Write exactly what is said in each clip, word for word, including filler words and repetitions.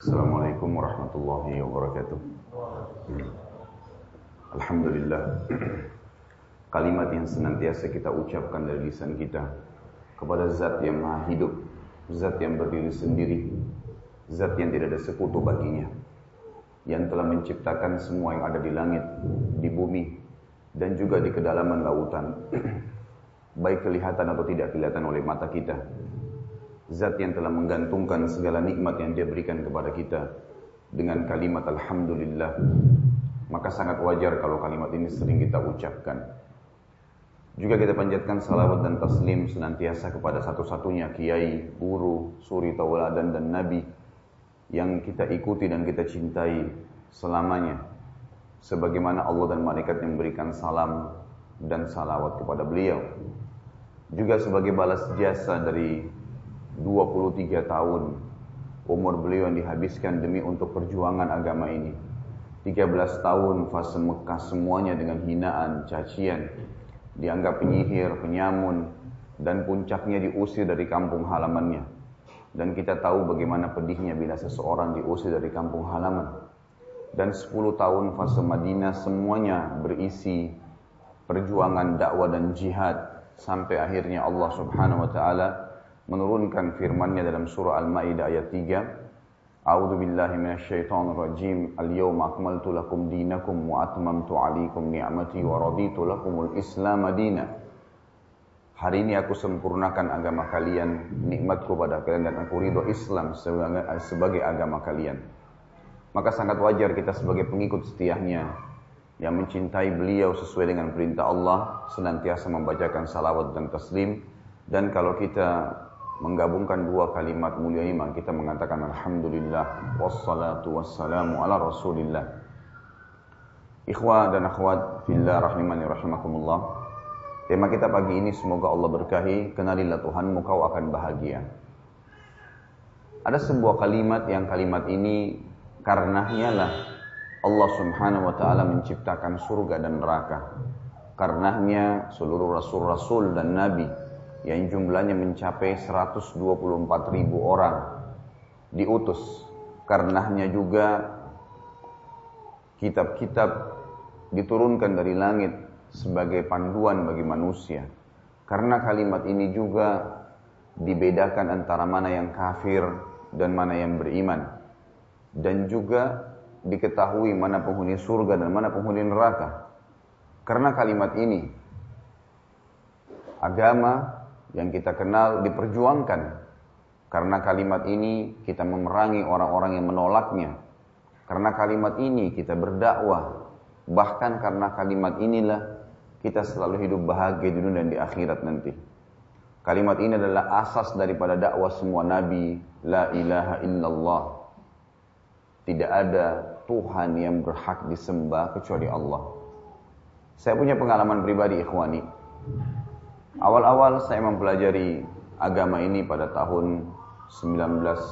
Assalamualaikum warahmatullahi wabarakatuh. Alhamdulillah, kalimat yang senantiasa kita ucapkan dari lisan kita kepada Zat yang Maha Hidup, Zat yang berdiri sendiri, Zat yang tidak ada sekutu baginya, yang telah menciptakan semua yang ada di langit, di bumi, dan juga di kedalaman lautan, baik kelihatan atau tidak kelihatan oleh mata kita. Zat yang telah menggantungkan segala nikmat yang dia berikan kepada kita dengan kalimat Alhamdulillah. Maka sangat wajar kalau kalimat ini sering kita ucapkan. Juga kita panjatkan salawat dan taslim senantiasa kepada satu-satunya Kiai, guru, suri tauladan dan nabi yang kita ikuti dan kita cintai selamanya, sebagaimana Allah dan malaikat yang memberikan salam dan salawat kepada beliau. Juga sebagai balas jasa dari dua puluh tiga tahun umur beliau yang dihabiskan demi untuk perjuangan agama ini, tiga belas tahun fase Mekah semuanya dengan hinaan, cacian, dianggap penyihir, penyamun, dan puncaknya diusir dari kampung halamannya. Dan kita tahu bagaimana pedihnya bila seseorang diusir dari kampung halaman. Dan sepuluh tahun fase Madinah semuanya berisi perjuangan dakwah dan jihad, sampai akhirnya Allah Subhanahu wa taala menurunkan firman-Nya dalam surah Al-Maidah ayat tiga. A'udzubillahi minasyaitonir rajim. Al-yawma akmaltu lakum dinakum wa atmamtu 'alaikum ni'mati wa raditu lakumul Islam dinan. Hari ini aku sempurnakan agama kalian, nikmatku pada kalian, dan aku ridho Islam sebagai agama kalian. Maka sangat wajar kita sebagai pengikut setianya yang mencintai beliau sesuai dengan perintah Allah senantiasa membacakan salawat dan taslim. Dan kalau kita menggabungkan dua kalimat mulia iman, kita mengatakan Alhamdulillah wassalatu wassalamu ala rasulillah. Ikhwa dan akhwat fillah rahimani rahimakumullah. Tema kita pagi ini semoga Allah berkahi. Kenalilah Tuhanmu, kau akan bahagia. Ada sebuah kalimat yang kalimat ini karenanya lah Allah subhanahu wa ta'ala menciptakan surga dan neraka. Karenanya seluruh rasul-rasul dan nabi yang jumlahnya mencapai seratus dua puluh empat ribu orang diutus. Karenanya juga kitab-kitab diturunkan dari langit sebagai panduan bagi manusia. Karena kalimat ini juga dibedakan antara mana yang kafir dan mana yang beriman. Dan juga diketahui mana penghuni surga dan mana penghuni neraka. Karena kalimat ini, agama yang kita kenal diperjuangkan. Karena kalimat ini kita memerangi orang-orang yang menolaknya. Karena kalimat ini kita berdakwah. Bahkan karena kalimat inilah kita selalu hidup bahagia di dunia dan di akhirat nanti. Kalimat ini adalah asas daripada dakwah semua nabi. La ilaha illallah. Tidak ada Tuhan yang berhak disembah kecuali Allah. Saya punya pengalaman pribadi, ikhwani. Awal-awal saya mempelajari agama ini pada tahun seribu sembilan ratus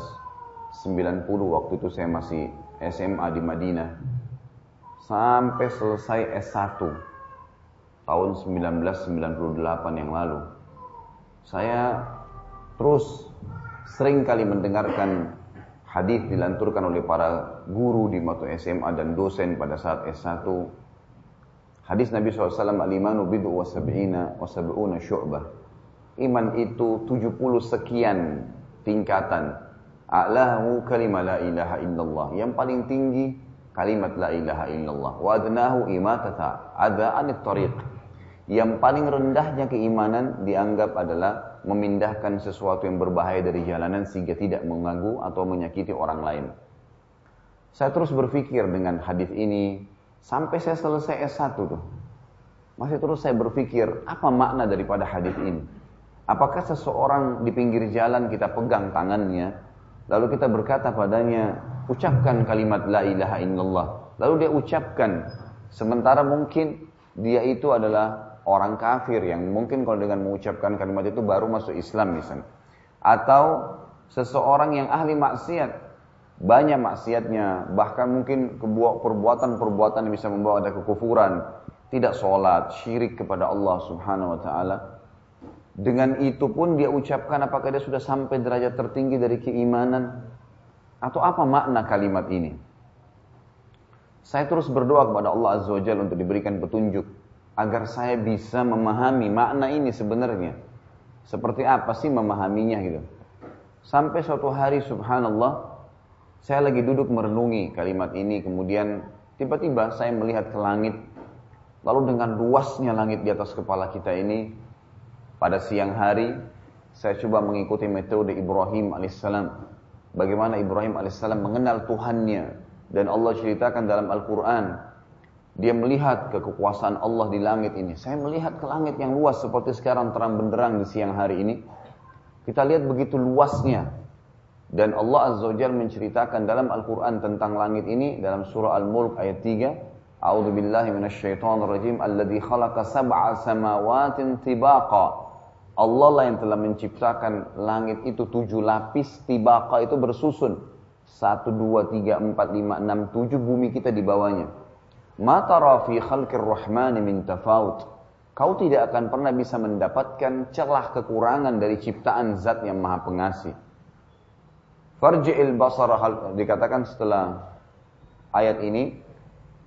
sembilan puluh, waktu itu saya masih S M A di Madinah, sampai selesai S satu tahun seribu sembilan ratus sembilan puluh delapan yang lalu. Saya terus sering kali mendengarkan hadis dilanturkan oleh para guru di mata S M A dan dosen pada saat S satu. Hadis Nabi sallallahu alaihi wasallam, al-imanu bid'u wa sab'ina wa sab'una syu'bah. Iman itu tujuh puluh sekian tingkatan. A'lahu kalimah la ilaha illallah. Yang paling tinggi kalimat la ilaha illallah. Wa adnahu imatata adha'anit tariq. Yang paling rendahnya keimanan dianggap adalah memindahkan sesuatu yang berbahaya dari jalanan sehingga tidak mengganggu atau menyakiti orang lain. Saya terus berpikir dengan hadis ini sampai saya selesai S satu tuh. Masih terus saya berpikir, apa makna daripada hadis ini? Apakah seseorang di pinggir jalan kita pegang tangannya, lalu kita berkata padanya, ucapkan kalimat la ilaha illallah. Lalu dia ucapkan, sementara mungkin dia itu adalah orang kafir yang mungkin kalau dengan mengucapkan kalimat itu baru masuk Islam misalnya. Atau seseorang yang ahli maksiat, banyak maksiatnya, bahkan mungkin perbuatan-perbuatan yang bisa membawa ada kekufuran, tidak sholat, syirik kepada Allah subhanahu wa ta'ala. Dengan itu pun dia ucapkan, apakah dia sudah sampai derajat tertinggi dari keimanan? Atau apa makna kalimat ini? Saya terus berdoa kepada Allah Azza wa Jalla untuk diberikan petunjuk agar saya bisa memahami makna ini sebenarnya. Seperti apa sih memahaminya gitu. Sampai suatu hari subhanallah, saya lagi duduk merenungi kalimat ini, kemudian tiba-tiba saya melihat ke langit. Lalu dengan luasnya langit di atas kepala kita ini, pada siang hari saya coba mengikuti metode Ibrahim alaihissalam. Bagaimana Ibrahim alaihissalam mengenal Tuhannya, dan Allah ceritakan dalam Al-Quran dia melihat kekuasaan Allah di langit ini. Saya melihat ke langit yang luas seperti sekarang terang benderang di siang hari ini. Kita lihat begitu luasnya. Dan Allah Azza wa Jalla menceritakan dalam Al-Quran tentang langit ini dalam surah Al-Mulk ayat tiga, A'udzu billahi minasyaitonir rajim, alladzi khalaqa sab'a samawatin tibaqa. Allah lah yang telah menciptakan langit itu tujuh lapis, tibaqa itu bersusun. satu dua tiga empat lima enam tujuh bumi kita di bawahnya. Ma tara fi khalqir rahmani min tafawut. Kau tidak akan pernah bisa mendapatkan celah kekurangan dari ciptaan Zat yang Maha Pengasih. Farji'il basara, dikatakan setelah ayat ini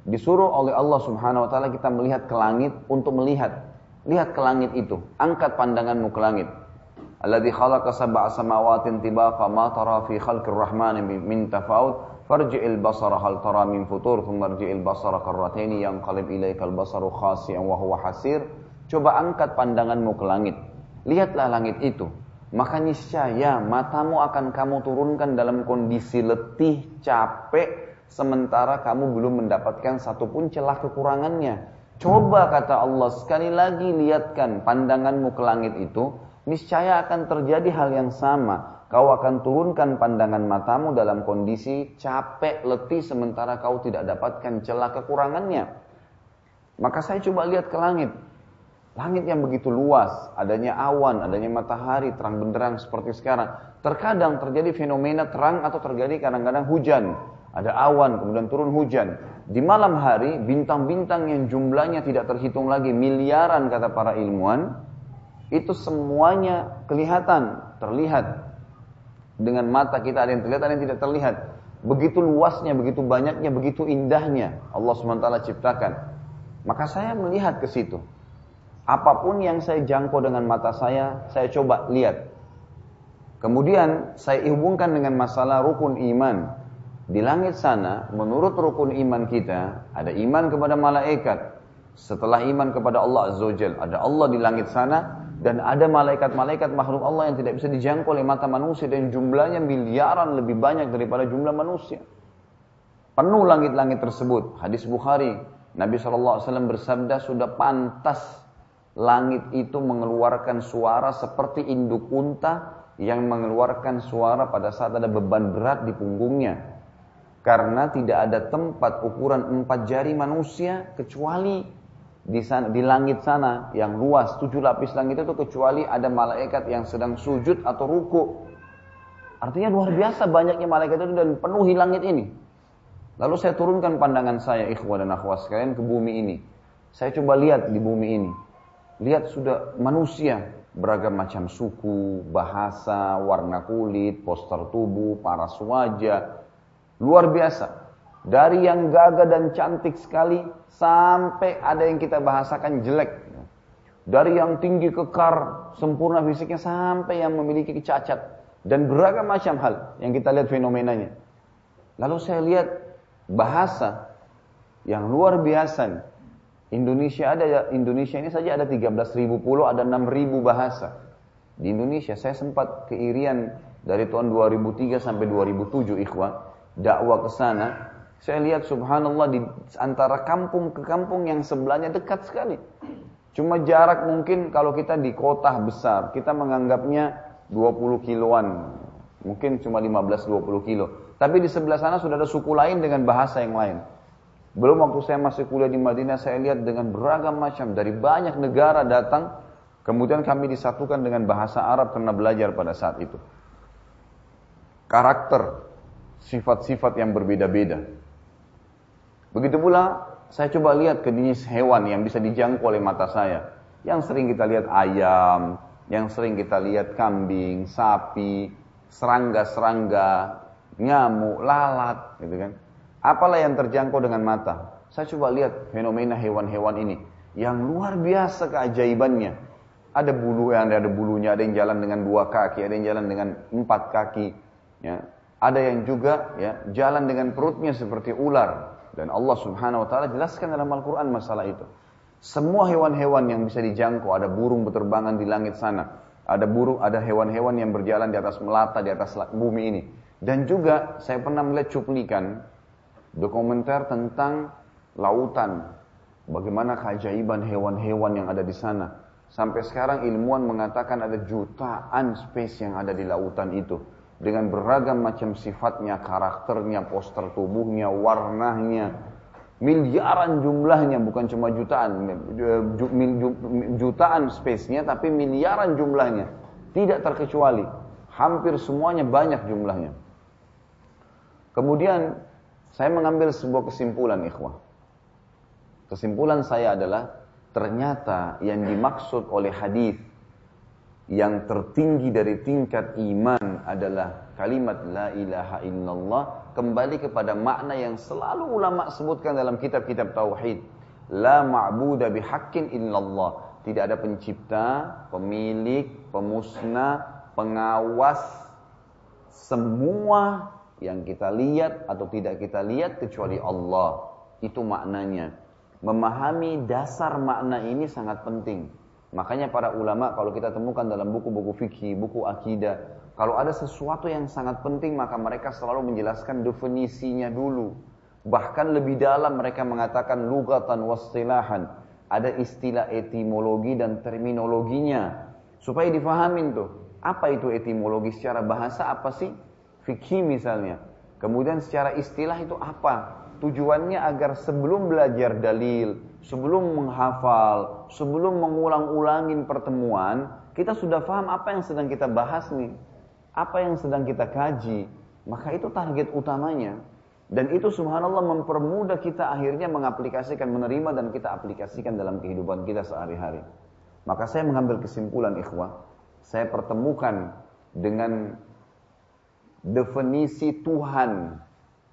disuruh oleh Allah Subhanahu wa taala kita melihat ke langit untuk melihat lihat ke langit itu, angkat pandanganmu ke langit. Alladzi khalaqa sab'a samawatin tibaqa ma tara fi khalqir rahmani min tafawut farji'il basara hal tara min futur thumma rji'il basara karrataini yanqalib ilaikal basaru khasi'an wa huwa hasir. Coba angkat pandanganmu ke langit. Lihatlah langit itu. Maka niscaya matamu akan kamu turunkan dalam kondisi letih, capek, sementara kamu belum mendapatkan satupun celah kekurangannya. Coba, kata Allah, sekali lagi lihatkan pandanganmu ke langit itu, niscaya akan terjadi hal yang sama. Kau akan turunkan pandangan matamu dalam kondisi capek, letih, sementara kau tidak dapatkan celah kekurangannya. Maka saya coba lihat ke langit. Langit yang begitu luas, adanya awan, adanya matahari, terang benderang seperti sekarang. Terkadang terjadi fenomena terang atau terjadi kadang-kadang hujan. Ada awan, kemudian turun hujan. Di malam hari, bintang-bintang yang jumlahnya tidak terhitung lagi, miliaran kata para ilmuwan, itu semuanya kelihatan, terlihat. Dengan mata kita ada yang terlihat, ada yang tidak terlihat. Begitu luasnya, begitu banyaknya, begitu indahnya Allah subhanahu wa taala ciptakan. Maka saya melihat ke situ. Apapun yang saya jangkau dengan mata saya, saya coba lihat. Kemudian saya hubungkan dengan masalah rukun iman. Di langit sana, menurut rukun iman kita, ada iman kepada malaikat. Setelah iman kepada Allah Azza wa Jalla, ada Allah di langit sana, dan ada malaikat-malaikat makhluk Allah yang tidak bisa dijangkau oleh mata manusia, dan jumlahnya miliaran lebih banyak daripada jumlah manusia. Penuh langit-langit tersebut. Hadis Bukhari, Nabi shallallahu alaihi wasallam bersabda, sudah pantas langit itu mengeluarkan suara seperti induk unta yang mengeluarkan suara pada saat ada beban berat di punggungnya, karena tidak ada tempat ukuran empat jari manusia kecuali di, sana, di langit sana yang luas tujuh lapis langit itu, kecuali ada malaikat yang sedang sujud atau ruku. Artinya luar biasa banyaknya malaikat itu dan penuhi langit ini. Lalu saya turunkan pandangan saya, ikhwah dan akhwah sekalian, ke bumi ini. Saya coba lihat di bumi ini. Lihat sudah manusia, beragam macam suku, bahasa, warna kulit, poster tubuh, paras wajah. Luar biasa. Dari yang gagah dan cantik sekali, sampai ada yang kita bahasakan jelek. Dari yang tinggi kekar, sempurna fisiknya, sampai yang memiliki cacat. Dan beragam macam hal yang kita lihat fenomenanya. Lalu saya lihat bahasa yang luar biasa. Indonesia ada, Indonesia ini saja ada tiga belas ribu pulau, ada enam ribu bahasa. Di Indonesia saya sempat keirian dari tahun dua ribu tiga sampai dua ribu tujuh, ikhwah, dakwah ke sana. Saya lihat subhanallah di antara kampung ke kampung yang sebelahnya dekat sekali. Cuma jarak mungkin kalau kita di kota besar, kita menganggapnya dua puluh kiloan. Mungkin cuma lima belas sampai dua puluh kilo. Tapi di sebelah sana sudah ada suku lain dengan bahasa yang lain. Belum waktu saya masih kuliah di Madinah, saya lihat dengan beragam macam, dari banyak negara datang, kemudian kami disatukan dengan bahasa Arab karena belajar pada saat itu. Karakter, sifat-sifat yang berbeda-beda. Begitu pula, saya coba lihat ke jenis hewan yang bisa dijangkau oleh mata saya. Yang sering kita lihat ayam, yang sering kita lihat kambing, sapi, serangga-serangga, ngamuk, lalat, gitu kan. Apalah yang terjangkau dengan mata. Saya coba lihat fenomena hewan-hewan ini yang luar biasa keajaibannya. Ada bulu yang ada bulunya, ada yang jalan dengan dua kaki, ada yang jalan dengan empat kaki, ya. Ada yang juga ya jalan dengan perutnya seperti ular, dan Allah Subhanahu wa taala jelaskan dalam Al-Qur'an masalah itu. Semua hewan-hewan yang bisa dijangkau, ada burung berterbangan di langit sana, ada burung, ada hewan-hewan yang berjalan di atas melata di atas bumi ini. Dan juga saya pernah melihat cuplikan dokumenter tentang lautan, bagaimana keajaiban hewan-hewan yang ada di sana. Sampai sekarang ilmuwan mengatakan ada jutaan spesies yang ada di lautan itu, dengan beragam macam sifatnya, karakternya, poster tubuhnya, warnanya, miliaran jumlahnya, bukan cuma jutaan, jutaan spesiesnya, tapi miliaran jumlahnya, tidak terkecuali, hampir semuanya banyak jumlahnya. Kemudian saya mengambil sebuah kesimpulan, ikhwah. Kesimpulan saya adalah ternyata yang dimaksud oleh hadis yang tertinggi dari tingkat iman adalah kalimat la ilaha illallah, kembali kepada makna yang selalu ulama sebutkan dalam kitab-kitab tauhid, la ma'budu bihaqqin illallah, tidak ada pencipta, pemilik, pemusnah, pengawas semua yang kita lihat atau tidak kita lihat kecuali Allah. Itu maknanya. Memahami dasar makna ini sangat penting. Makanya para ulama kalau kita temukan dalam buku-buku fikih, buku akidah, kalau ada sesuatu yang sangat penting maka mereka selalu menjelaskan definisinya dulu. Bahkan lebih dalam mereka mengatakan lugatan wastilahan, ada istilah etimologi dan terminologinya supaya difahamin tuh. Apa itu etimologi secara bahasa apa sih? Fikih misalnya. Kemudian secara istilah itu apa? Tujuannya agar sebelum belajar dalil, sebelum menghafal, sebelum mengulang-ulangin pertemuan, kita sudah paham apa yang sedang kita bahas nih, apa yang sedang kita kaji. Maka itu target utamanya. Dan itu subhanallah mempermudah kita akhirnya mengaplikasikan, menerima dan kita aplikasikan dalam kehidupan kita sehari-hari. Maka saya mengambil kesimpulan, ikhwah, saya pertemukan dengan definisi Tuhan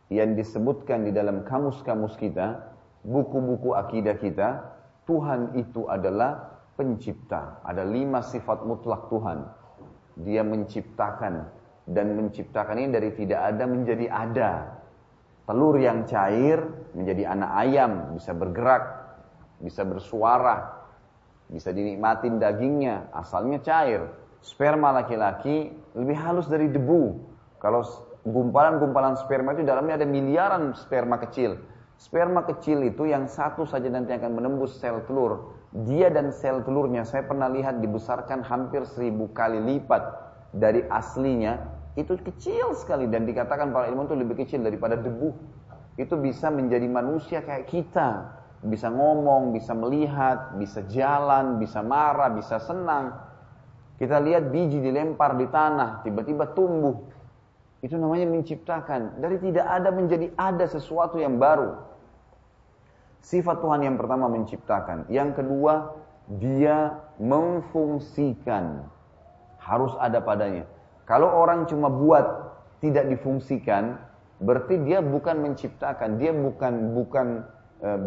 yang disebutkan di dalam kamus-kamus kita, buku-buku akidah kita. Tuhan itu adalah pencipta. Ada lima sifat mutlak Tuhan. Dia menciptakan, dan menciptakan ini dari tidak ada menjadi ada. Telur yang cair menjadi anak ayam, bisa bergerak, bisa bersuara, bisa dinikmatin dagingnya, asalnya cair. Sperma laki-laki lebih halus dari debu. Kalau gumpalan-gumpalan sperma itu dalamnya ada miliaran sperma kecil. Sperma kecil itu yang satu saja nanti akan menembus sel telur. Dia dan sel telurnya saya pernah lihat dibesarkan hampir seribu kali lipat dari aslinya. Itu kecil sekali dan dikatakan para ilmuwan itu lebih kecil daripada debu. Itu bisa menjadi manusia kayak kita. Bisa ngomong, bisa melihat, bisa jalan, bisa marah, bisa senang. Kita lihat biji dilempar di tanah, tiba-tiba tumbuh. Itu namanya menciptakan. Dari tidak ada menjadi ada sesuatu yang baru. Sifat Tuhan yang pertama menciptakan. Yang kedua, dia memfungsikan. Harus ada padanya. Kalau orang cuma buat, tidak difungsikan, berarti dia bukan menciptakan. Dia bukan bukan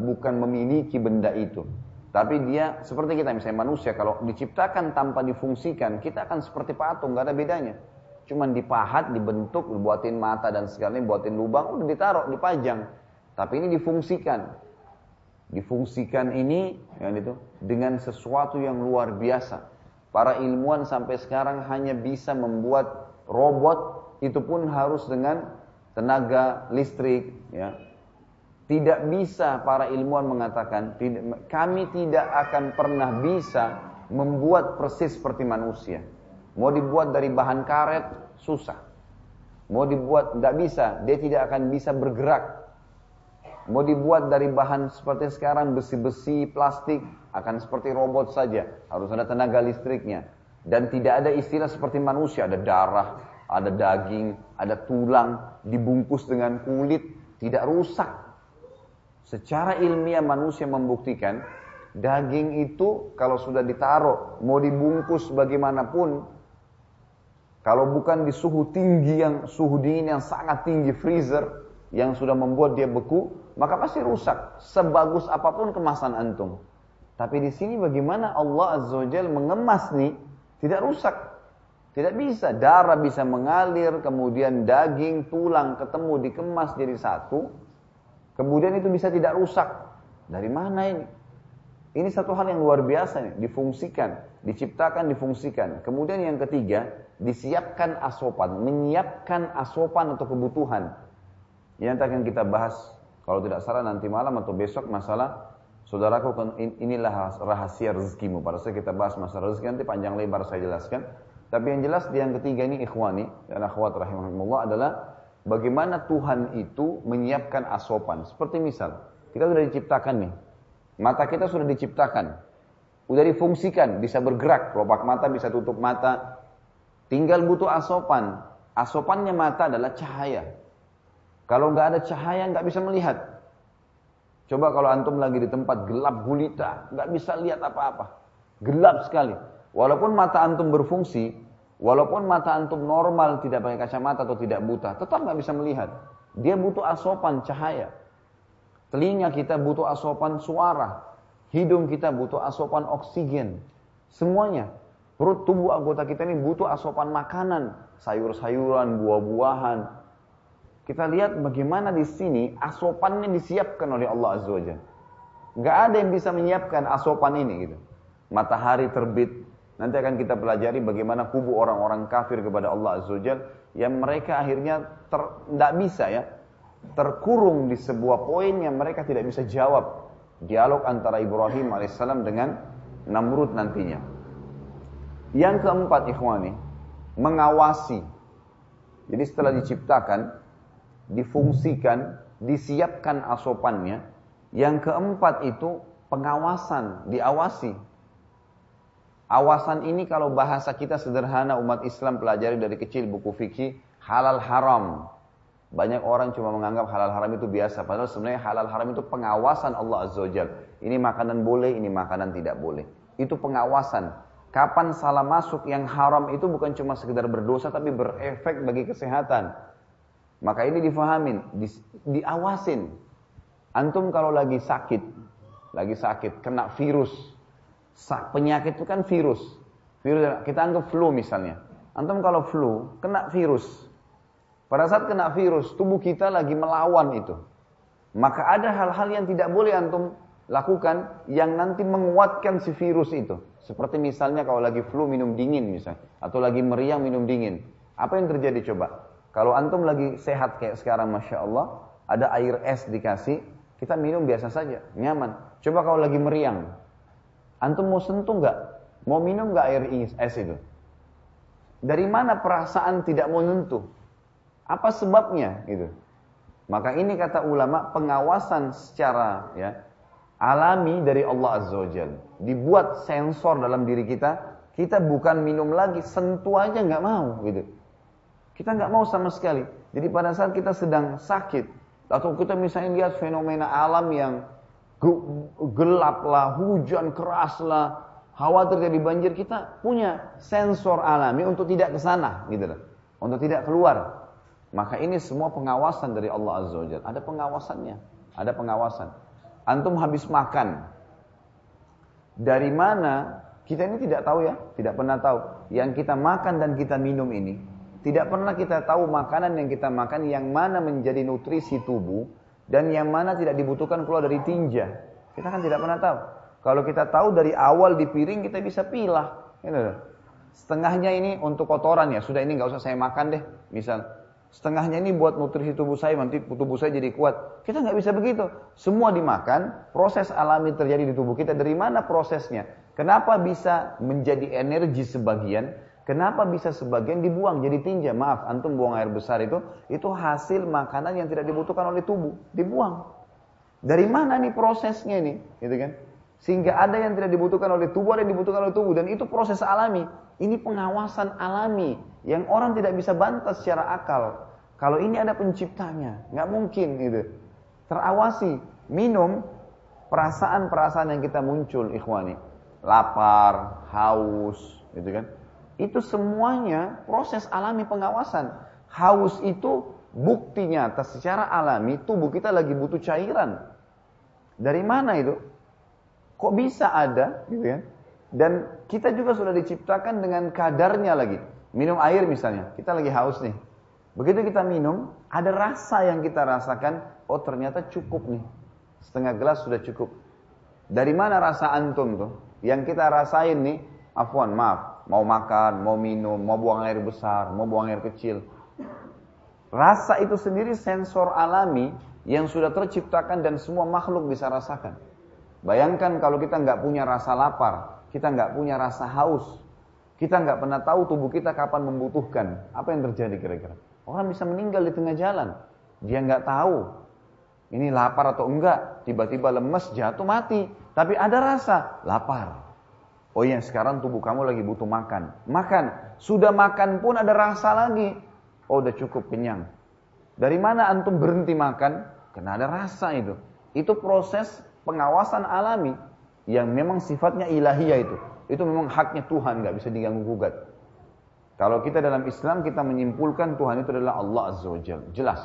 bukan memiliki benda itu. Tapi dia, seperti kita misalnya manusia, kalau diciptakan tanpa difungsikan, kita akan seperti patung, gak ada bedanya. Cuman dipahat, dibentuk, dibuatin mata dan segalanya, buatin lubang, udah ditaruh, dipajang. Tapi ini difungsikan. Difungsikan ini yang itu dengan sesuatu yang luar biasa. Para ilmuwan sampai sekarang hanya bisa membuat robot, itu pun harus dengan tenaga listrik, ya. Tidak bisa, para ilmuwan mengatakan, tidak, kami tidak akan pernah bisa membuat persis seperti manusia. Mau dibuat dari bahan karet, susah. Mau dibuat, tidak bisa. Dia tidak akan bisa bergerak. Mau dibuat dari bahan seperti sekarang, besi-besi, plastik, akan seperti robot saja. Harus ada tenaga listriknya. Dan tidak ada istilah seperti manusia. Ada darah, ada daging, ada tulang, dibungkus dengan kulit, tidak rusak. Secara ilmiah manusia membuktikan, daging itu kalau sudah ditaruh, mau dibungkus bagaimanapun, Kalau bukan di suhu tinggi, yang suhu dingin yang sangat tinggi, freezer yang sudah membuat dia beku, maka pasti rusak sebagus apapun kemasan antum. Tapi di sini bagaimana Allah Azza wa Jalla mengemas nih tidak rusak. Tidak bisa, darah bisa mengalir, kemudian daging, tulang ketemu dikemas jadi satu. Kemudian itu bisa tidak rusak. Dari mana ini? Ini satu hal yang luar biasa nih, difungsikan, diciptakan, difungsikan. Kemudian yang ketiga, disiapkan asopan, menyiapkan asopan atau kebutuhan. Yang akan kita bahas, kalau tidak salah nanti malam atau besok, masalah saudaraku, inilah rahasia rezekimu. Pada saat kita bahas masalah rezeki nanti panjang lebar saya jelaskan. Tapi yang jelas yang ketiga ini ikhwani dan akhwat rahimahumullah adalah bagaimana Tuhan itu menyiapkan asopan. Seperti misal, kita sudah diciptakan nih. Mata kita sudah diciptakan. Sudah difungsikan, bisa bergerak. Kelopak mata bisa tutup mata. Tinggal butuh asopan. Asopannya mata adalah cahaya. Kalau nggak ada cahaya, nggak bisa melihat. Coba kalau antum lagi di tempat gelap gulita, nggak bisa lihat apa-apa. Gelap sekali. Walaupun mata antum berfungsi, walaupun mata antum normal, tidak pakai kacamata atau tidak buta, tetap nggak bisa melihat. Dia butuh asopan cahaya. Telinga kita butuh asopan suara. Hidung kita butuh asopan oksigen. Semuanya. Perut, tubuh, anggota kita ini butuh asopan makanan, sayur-sayuran, buah-buahan. Kita lihat bagaimana di sini asopannya disiapkan oleh Allah Azza wa Jalla. Nggak ada yang bisa menyiapkan asopan ini gitu. Matahari terbit. Nanti akan kita pelajari bagaimana kubu orang-orang kafir kepada Allah Azza wa Jalla yang mereka akhirnya tidak bisa ya terkurung di sebuah poin yang mereka tidak bisa jawab. Dialog antara Ibrahim alaihissalam dengan Namrud nantinya. Yang keempat ikhwani, mengawasi. Jadi setelah diciptakan, difungsikan, disiapkan asopannya, yang keempat itu pengawasan, diawasi. Awasan ini kalau bahasa kita sederhana umat Islam pelajari dari kecil buku fikih halal haram. Banyak orang cuma menganggap halal haram itu biasa. Padahal sebenarnya halal haram itu pengawasan Allah Azza wa Jalla. Ini makanan boleh, ini makanan tidak boleh. Itu pengawasan. Kapan salah masuk yang haram itu bukan cuma sekedar berdosa tapi berefek bagi kesehatan. Maka ini difahamin, di, diawasin. Antum kalau lagi sakit, lagi sakit, kena virus. Penyakit itu kan virus. Virus kita anggap flu misalnya. Antum kalau flu kena virus. Pada saat kena virus, tubuh kita lagi melawan itu. Maka ada hal-hal yang tidak boleh antum lakukan yang nanti menguatkan si virus itu. Seperti misalnya kalau lagi flu minum dingin misalnya, atau lagi meriang minum dingin. Apa yang terjadi coba? Kalau antum lagi sehat kayak sekarang Masya Allah, ada air es dikasih, kita minum biasa saja, nyaman. Coba kalau lagi meriang, antum mau sentuh nggak? Mau minum nggak air es itu? Dari mana perasaan tidak mau sentuh? Apa sebabnya? Gitu. Maka ini kata ulama, pengawasan secara ya, alami dari Allah Azza wa Jalla. Dibuat sensor dalam diri kita. Kita bukan minum lagi, sentuh aja nggak mau. Gitu. Kita nggak mau sama sekali. Jadi pada saat kita sedang sakit, atau kita misalnya lihat fenomena alam yang gelaplah, hujan keraslah, khawatir jadi banjir, kita punya sensor alami untuk tidak ke sana, gitu lah. Untuk tidak keluar. Maka ini semua pengawasan dari Allah Azza wa Jalla. Ada pengawasannya, ada pengawasan. Antum habis makan. Dari mana? Kita ini tidak tahu ya, tidak pernah tahu. Yang kita makan dan kita minum ini, tidak pernah kita tahu makanan yang kita makan yang mana menjadi nutrisi tubuh dan yang mana tidak dibutuhkan keluar dari tinja. Kita kan tidak pernah tahu. Kalau kita tahu dari awal di piring, kita bisa pilah. Setengahnya ini untuk kotoran ya, sudah ini gak usah saya makan deh. Misal, setengahnya ini buat nutrisi tubuh saya, nanti tubuh saya jadi kuat. Kita gak bisa begitu. Semua dimakan, proses alami terjadi di tubuh kita. Dari mana prosesnya? Kenapa bisa menjadi energi sebagian? Kenapa bisa sebagian dibuang jadi tinja? Maaf, antum buang air besar itu, itu hasil makanan yang tidak dibutuhkan oleh tubuh, dibuang. Dari mana nih prosesnya nih, gitu kan? Sehingga ada yang tidak dibutuhkan oleh tubuh, ada yang dibutuhkan oleh tubuh, dan itu proses alami. Ini pengawasan alami yang orang tidak bisa bantah secara akal. Kalau ini ada penciptanya, nggak mungkin gitu. Terawasi, minum, perasaan-perasaan yang kita muncul, ikhwani, lapar, haus, gitu kan? Itu semuanya proses alami pengawasan. Haus itu bukti nyata secara alami tubuh kita lagi butuh cairan. Dari mana itu? Kok bisa ada, gitu kan? Dan kita juga sudah diciptakan dengan kadarnya lagi. Minum air misalnya, kita lagi haus nih. Begitu kita minum, ada rasa yang kita rasakan, oh ternyata cukup nih. Setengah gelas sudah cukup. Dari mana rasa antum tuh? Yang kita rasain nih, afwan, maaf, mau makan, mau minum, mau buang air besar, mau buang air kecil. Rasa itu sendiri sensor alami yang sudah terciptakan dan semua makhluk bisa rasakan. Bayangkan kalau kita nggak punya rasa lapar, kita nggak punya rasa haus, kita nggak pernah tahu tubuh kita kapan membutuhkan. Apa yang terjadi kira-kira? Orang bisa meninggal di tengah jalan. Dia nggak tahu ini lapar atau enggak. Tiba-tiba lemes, jatuh, mati. Tapi ada rasa lapar. Oh iya, sekarang tubuh kamu lagi butuh makan. Makan. Sudah makan pun ada rasa lagi. Oh, udah cukup kenyang. Dari mana antum berhenti makan? Karena ada rasa itu. Itu proses pengawasan alami yang memang sifatnya ilahiyah itu. Itu memang haknya Tuhan, gak bisa diganggu gugat. Kalau kita dalam Islam, kita menyimpulkan Tuhan itu adalah Allah Azza wa Jalla. Jelas.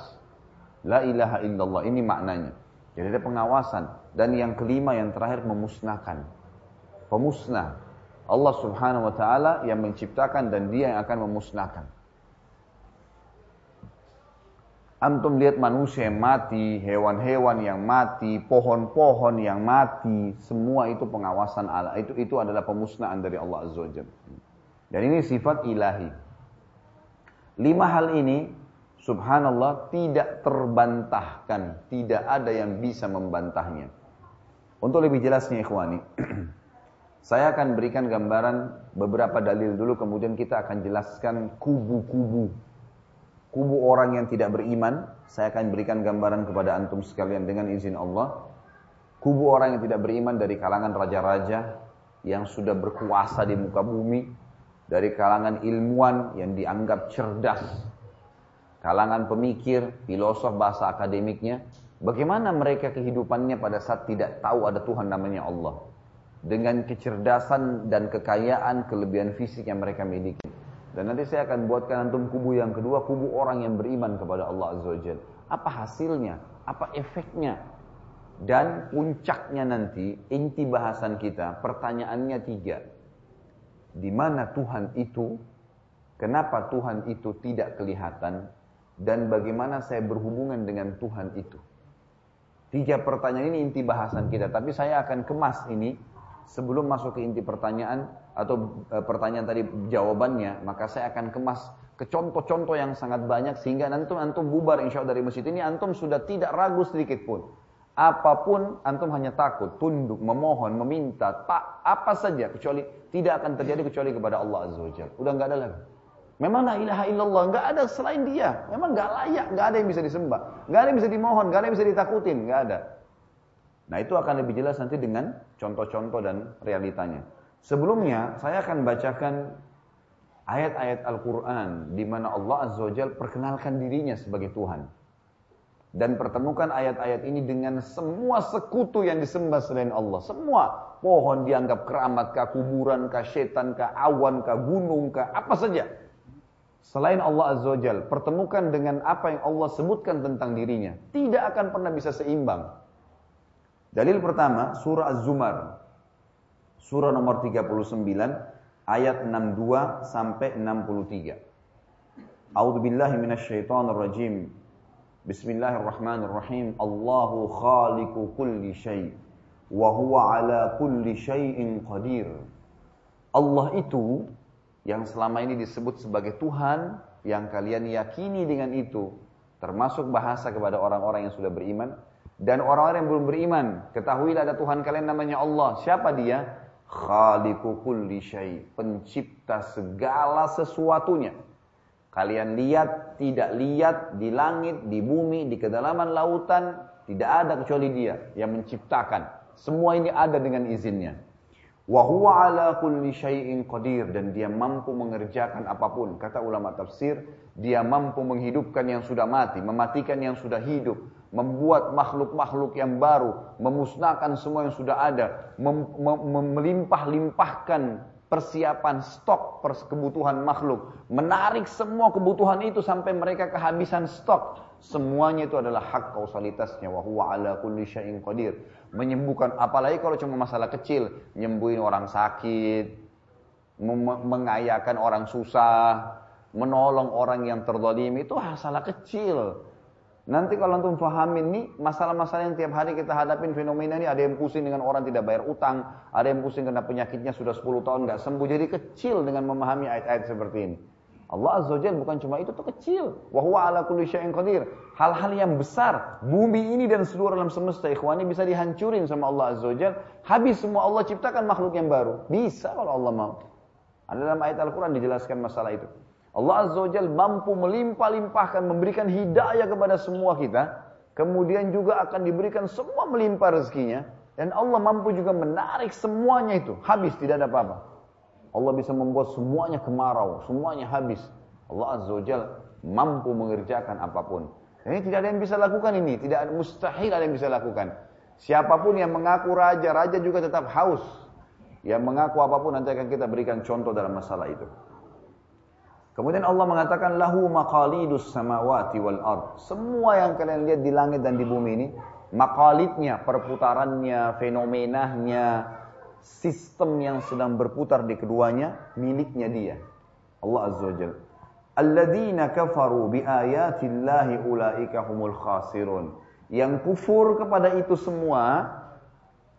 La ilaha illallah. Ini maknanya. Jadi ada pengawasan. Dan yang kelima, yang terakhir, memusnahkan. Pemusnah. Allah Subhanahu wa Ta'ala yang menciptakan dan Dia yang akan memusnahkan. Antum lihat manusia yang mati, hewan-hewan yang mati, pohon-pohon yang mati, semua itu pengawasan Allah. Itu itu adalah pemusnahan dari Allah Azza wa Jalla. Dan ini sifat ilahi. Lima hal ini, subhanallah, tidak terbantahkan. Tidak ada yang bisa membantahnya. Untuk lebih jelasnya, ikhwani, saya akan berikan gambaran beberapa dalil dulu, kemudian kita akan jelaskan kubu-kubu. Kubu orang yang tidak beriman, saya akan berikan gambaran kepada antum sekalian dengan izin Allah. Kubu orang yang tidak beriman dari kalangan raja-raja yang sudah berkuasa di muka bumi, dari kalangan ilmuwan yang dianggap cerdas, kalangan pemikir, filosof bahasa akademiknya. Bagaimana mereka kehidupannya pada saat tidak tahu ada Tuhan namanya Allah? Dengan kecerdasan dan kekayaan, kelebihan fisik yang mereka miliki. Dan nanti saya akan buatkan antum kubu yang kedua, kubu orang yang beriman kepada Allah Azza wa Jalla. Apa hasilnya? Apa efeknya? Dan puncaknya nanti, inti bahasan kita, pertanyaannya tiga. Di mana Tuhan itu? Kenapa Tuhan itu tidak kelihatan? Dan bagaimana saya berhubungan dengan Tuhan itu? Tiga pertanyaan ini inti bahasan kita. Tapi saya akan kemas ini sebelum masuk ke inti pertanyaan atau e, pertanyaan tadi jawabannya, maka saya akan kemas ke contoh-contoh yang sangat banyak sehingga antum antum bubar insya Allah dari masjid ini antum sudah tidak ragu sedikit pun. Apapun antum hanya takut, tunduk, memohon, meminta, tak apa saja kecuali tidak akan terjadi kecuali kepada Allah Azza wa Jalla. Udah enggak ada lagi. Memang la ilaha illallah, enggak ada selain Dia. Memang enggak layak, enggak ada yang bisa disembah, enggak ada yang bisa dimohon, enggak ada yang bisa ditakutin, enggak ada. Nah itu akan lebih jelas nanti dengan contoh-contoh dan realitanya. Sebelumnya saya akan bacakan ayat-ayat Al-Quran di mana Allah Azza wa Jalla perkenalkan dirinya sebagai Tuhan. Dan pertemukan ayat-ayat ini dengan semua sekutu yang disembah selain Allah. Semua pohon dianggap keramat kah, kuburan kah, setan kah, awan kah, gunung kah, apa saja. Selain Allah Azza wa Jalla, pertemukan dengan apa yang Allah sebutkan tentang dirinya. Tidak akan pernah bisa seimbang. Dalil pertama, surah Az-Zumar. Surah nomor tiga puluh sembilan, ayat enam puluh dua sampai enam puluh tiga. A'udzubillahi minasyaitonirrajim. Bismillahirrahmanirrahim. Allahu khaliqu kulli syai' wa huwa ala kulli syai'in qadir. Allah itu yang selama ini disebut sebagai Tuhan, yang kalian yakini dengan itu, termasuk bahasa kepada orang-orang yang sudah beriman. Dan orang-orang yang belum beriman, ketahuilah ada Tuhan kalian namanya Allah. Siapa Dia? Khaliqu kulli syai', pencipta segala sesuatunya. Kalian lihat, tidak lihat, di langit, di bumi, di kedalaman lautan, tidak ada kecuali Dia yang menciptakan. Semua ini ada dengan izinnya. Wa huwa ala kulli syai'in qadir, dan Dia mampu mengerjakan apapun. Kata ulama tafsir, Dia mampu menghidupkan yang sudah mati, mematikan yang sudah hidup, membuat makhluk-makhluk yang baru, memusnahkan semua yang sudah ada, mem- mem- melimpah-limpahkan persiapan stok kebutuhan makhluk. Menarik semua kebutuhan itu sampai mereka kehabisan stok. Semuanya itu adalah hak kausalitasnya. Wa huwa ala kulli syai'in qadir. Menyembuhkan, apalagi kalau cuma masalah kecil, nyembuhin orang sakit, mengayakan orang susah, menolong orang yang terzalimi, itu masalah kecil. Nanti kalau antum fahamin nih, masalah-masalah yang tiap hari kita hadapin, fenomena ini, ada yang pusing dengan orang tidak bayar utang, ada yang pusing karena penyakitnya sudah sepuluh tahun nggak sembuh, jadi kecil dengan memahami ayat-ayat seperti ini. Allah Azza wa Jalla bukan cuma itu, tuh kecil. Wa huwa ala kulli syai'in qadir. Hal-hal yang besar, bumi ini dan seluruh alam semesta, ikhwani, bisa dihancurin sama Allah Azza wa Jalla. Habis semua, Allah ciptakan makhluk yang baru. Bisa kalau Allah mau. Ada dalam ayat Al-Quran dijelaskan masalah itu. Allah Azza wa Jalla mampu melimpah-limpahkan, memberikan hidayah kepada semua kita. Kemudian juga akan diberikan semua melimpah rezekinya. Dan Allah mampu juga menarik semuanya itu. Habis, tidak ada apa-apa. Allah bisa membuat semuanya kemarau, semuanya habis. Allah Azza wa Jalla mampu mengerjakan apapun. Ini tidak ada yang bisa lakukan ini. Tidak mustahil ada yang bisa lakukan. Siapapun yang mengaku raja, raja juga tetap haus. Yang mengaku apapun, nanti akan kita berikan contoh dalam masalah itu. Kemudian Allah mengatakan lahu maqalidus samawati wal ard. Semua yang kalian lihat di langit dan di bumi ini, maqalidnya, perputarannya, fenomenanya, sistem yang sedang berputar di keduanya miliknya dia. Allah Azza wa Jalla. Alladzina kafaru bi ayati Allahi ulaika humul khasirun. Yang kufur kepada itu semua,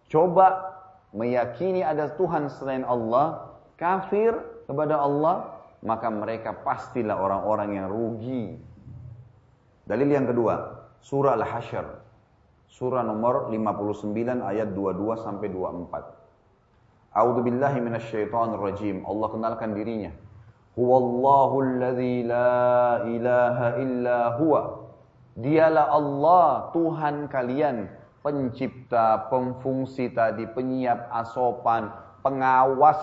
coba meyakini ada Tuhan selain Allah, kafir kepada Allah, maka mereka pastilah orang-orang yang rugi. Dalil yang kedua, surah Al-Hasyr, surah nomor lima puluh sembilan ayat dua puluh dua sampai dua puluh empat. A'udzubillahi minasyaitonir rajim. Allah kenalkan dirinya. Huwallahu allazi la ilaha illa huwa. Dialah Allah, Tuhan kalian, pencipta, pemfungsi tadi, penyiap asopan, pengawas,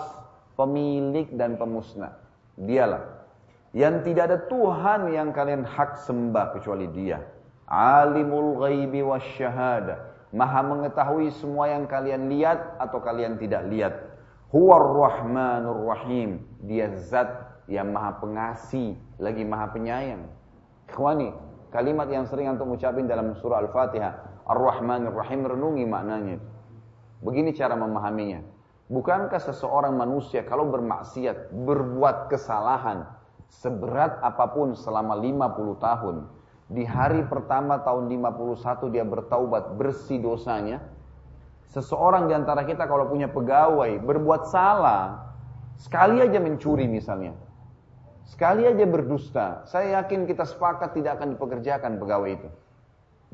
pemilik dan pemusnah. Dialah yang tidak ada Tuhan yang kalian hak sembah kecuali Dia. Alimul ghaibi wasyahada, Maha mengetahui semua yang kalian lihat atau kalian tidak lihat. Huwar Rahmanur Rahim. Dia Zat yang Maha Pengasih lagi Maha Penyayang. Ikhwani, kalimat yang sering antum ucapin dalam surah Al-Fatihah, Ar-Rahmanir Rahim, renungi maknanya. Begini cara memahaminya. Bukankah seseorang manusia kalau bermaksiat, berbuat kesalahan, seberat apapun selama lima puluh tahun, di hari pertama tahun lima puluh satu dia bertaubat, bersih dosanya. Seseorang di antara kita kalau punya pegawai, berbuat salah, sekali aja mencuri misalnya, sekali aja berdusta, saya yakin kita sepakat tidak akan dipekerjakan pegawai itu.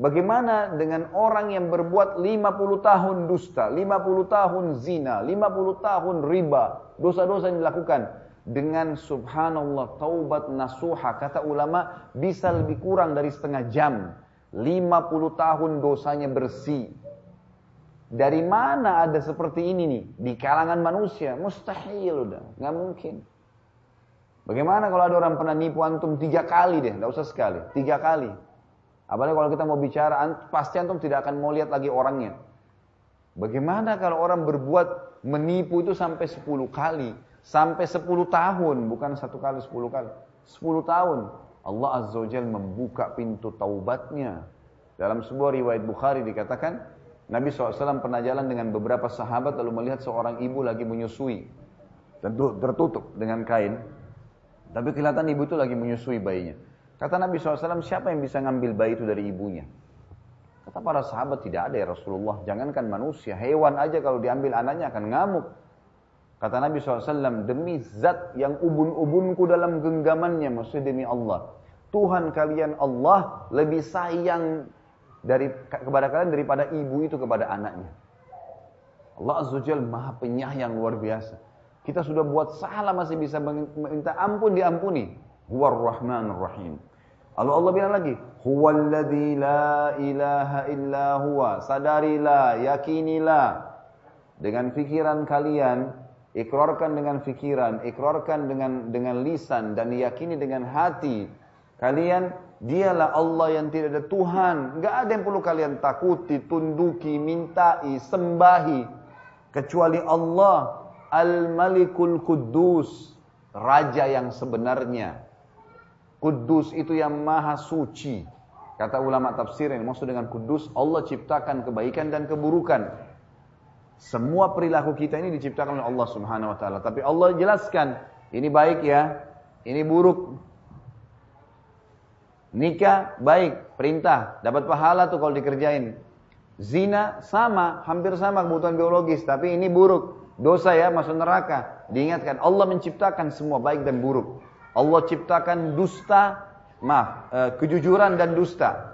Bagaimana dengan orang yang berbuat lima puluh tahun dusta, lima puluh tahun zina, lima puluh tahun riba, dosa-dosa yang dilakukan? Dengan subhanallah taubat nasuha, kata ulama, bisa lebih kurang dari setengah jam. lima puluh tahun dosanya bersih. Dari mana ada seperti ini nih? Di kalangan manusia, mustahil udah, gak mungkin. Bagaimana kalau ada orang pernah nipu antum tiga kali deh, gak usah sekali, tiga kali. Apalagi kalau kita mau bicara, pasti antum tidak akan mau lihat lagi orangnya. Bagaimana kalau orang berbuat menipu itu sampai sepuluh kali, sampai sepuluh tahun, bukan satu kali sepuluh kali, sepuluh tahun. Allah Azza wa Jalla membuka pintu taubatnya. Dalam sebuah riwayat Bukhari dikatakan, Nabi shallallahu alaihi wasallam pernah jalan dengan beberapa sahabat lalu melihat seorang ibu lagi menyusui. Tentu tertutup dengan kain, tapi kelihatan ibu itu lagi menyusui bayinya. Kata Nabi shallallahu alaihi wasallam, siapa yang bisa ngambil bayi itu dari ibunya? Kata para sahabat, tidak ada ya Rasulullah. Jangankan manusia, hewan aja kalau diambil anaknya akan ngamuk. Kata Nabi shallallahu alaihi wasallam, demi Zat yang ubun-ubunku dalam genggamannya, maksudnya demi Allah, Tuhan kalian Allah lebih sayang dari, kepada kalian daripada ibu itu kepada anaknya. Allah Azza wa Jalla Maha Penyayang luar biasa. Kita sudah buat salah masih bisa minta ampun, diampuni. Huwar Rahmanur Rahim. Lalu Allah bilang lagi, huwallazi la ilaha illa huwa. Sadarilah, yakinilah dengan pikiran kalian, ikrarkan dengan pikiran, ikrarkan dengan dengan lisan dan yakini dengan hati kalian, dialah Allah yang tidak ada Tuhan. Enggak ada yang perlu kalian takuti, tunduki, mintai, sembahi kecuali Allah. Al-Malikul Quddus, raja yang sebenarnya. Quddus itu yang maha suci. Kata ulama tafsir, yang maksud dengan Quddus, Allah ciptakan kebaikan dan keburukan. Semua perilaku kita ini diciptakan oleh Allah Subhanahu wa taala, tapi Allah jelaskan, ini baik ya, ini buruk. Nikah baik, perintah, dapat pahala tuh kalau dikerjain. Zina sama, hampir sama kebutuhan biologis, tapi ini buruk. Dosa ya, masuk neraka. Diingatkan, Allah menciptakan semua baik dan buruk. Allah ciptakan dusta, maaf, kejujuran dan dusta.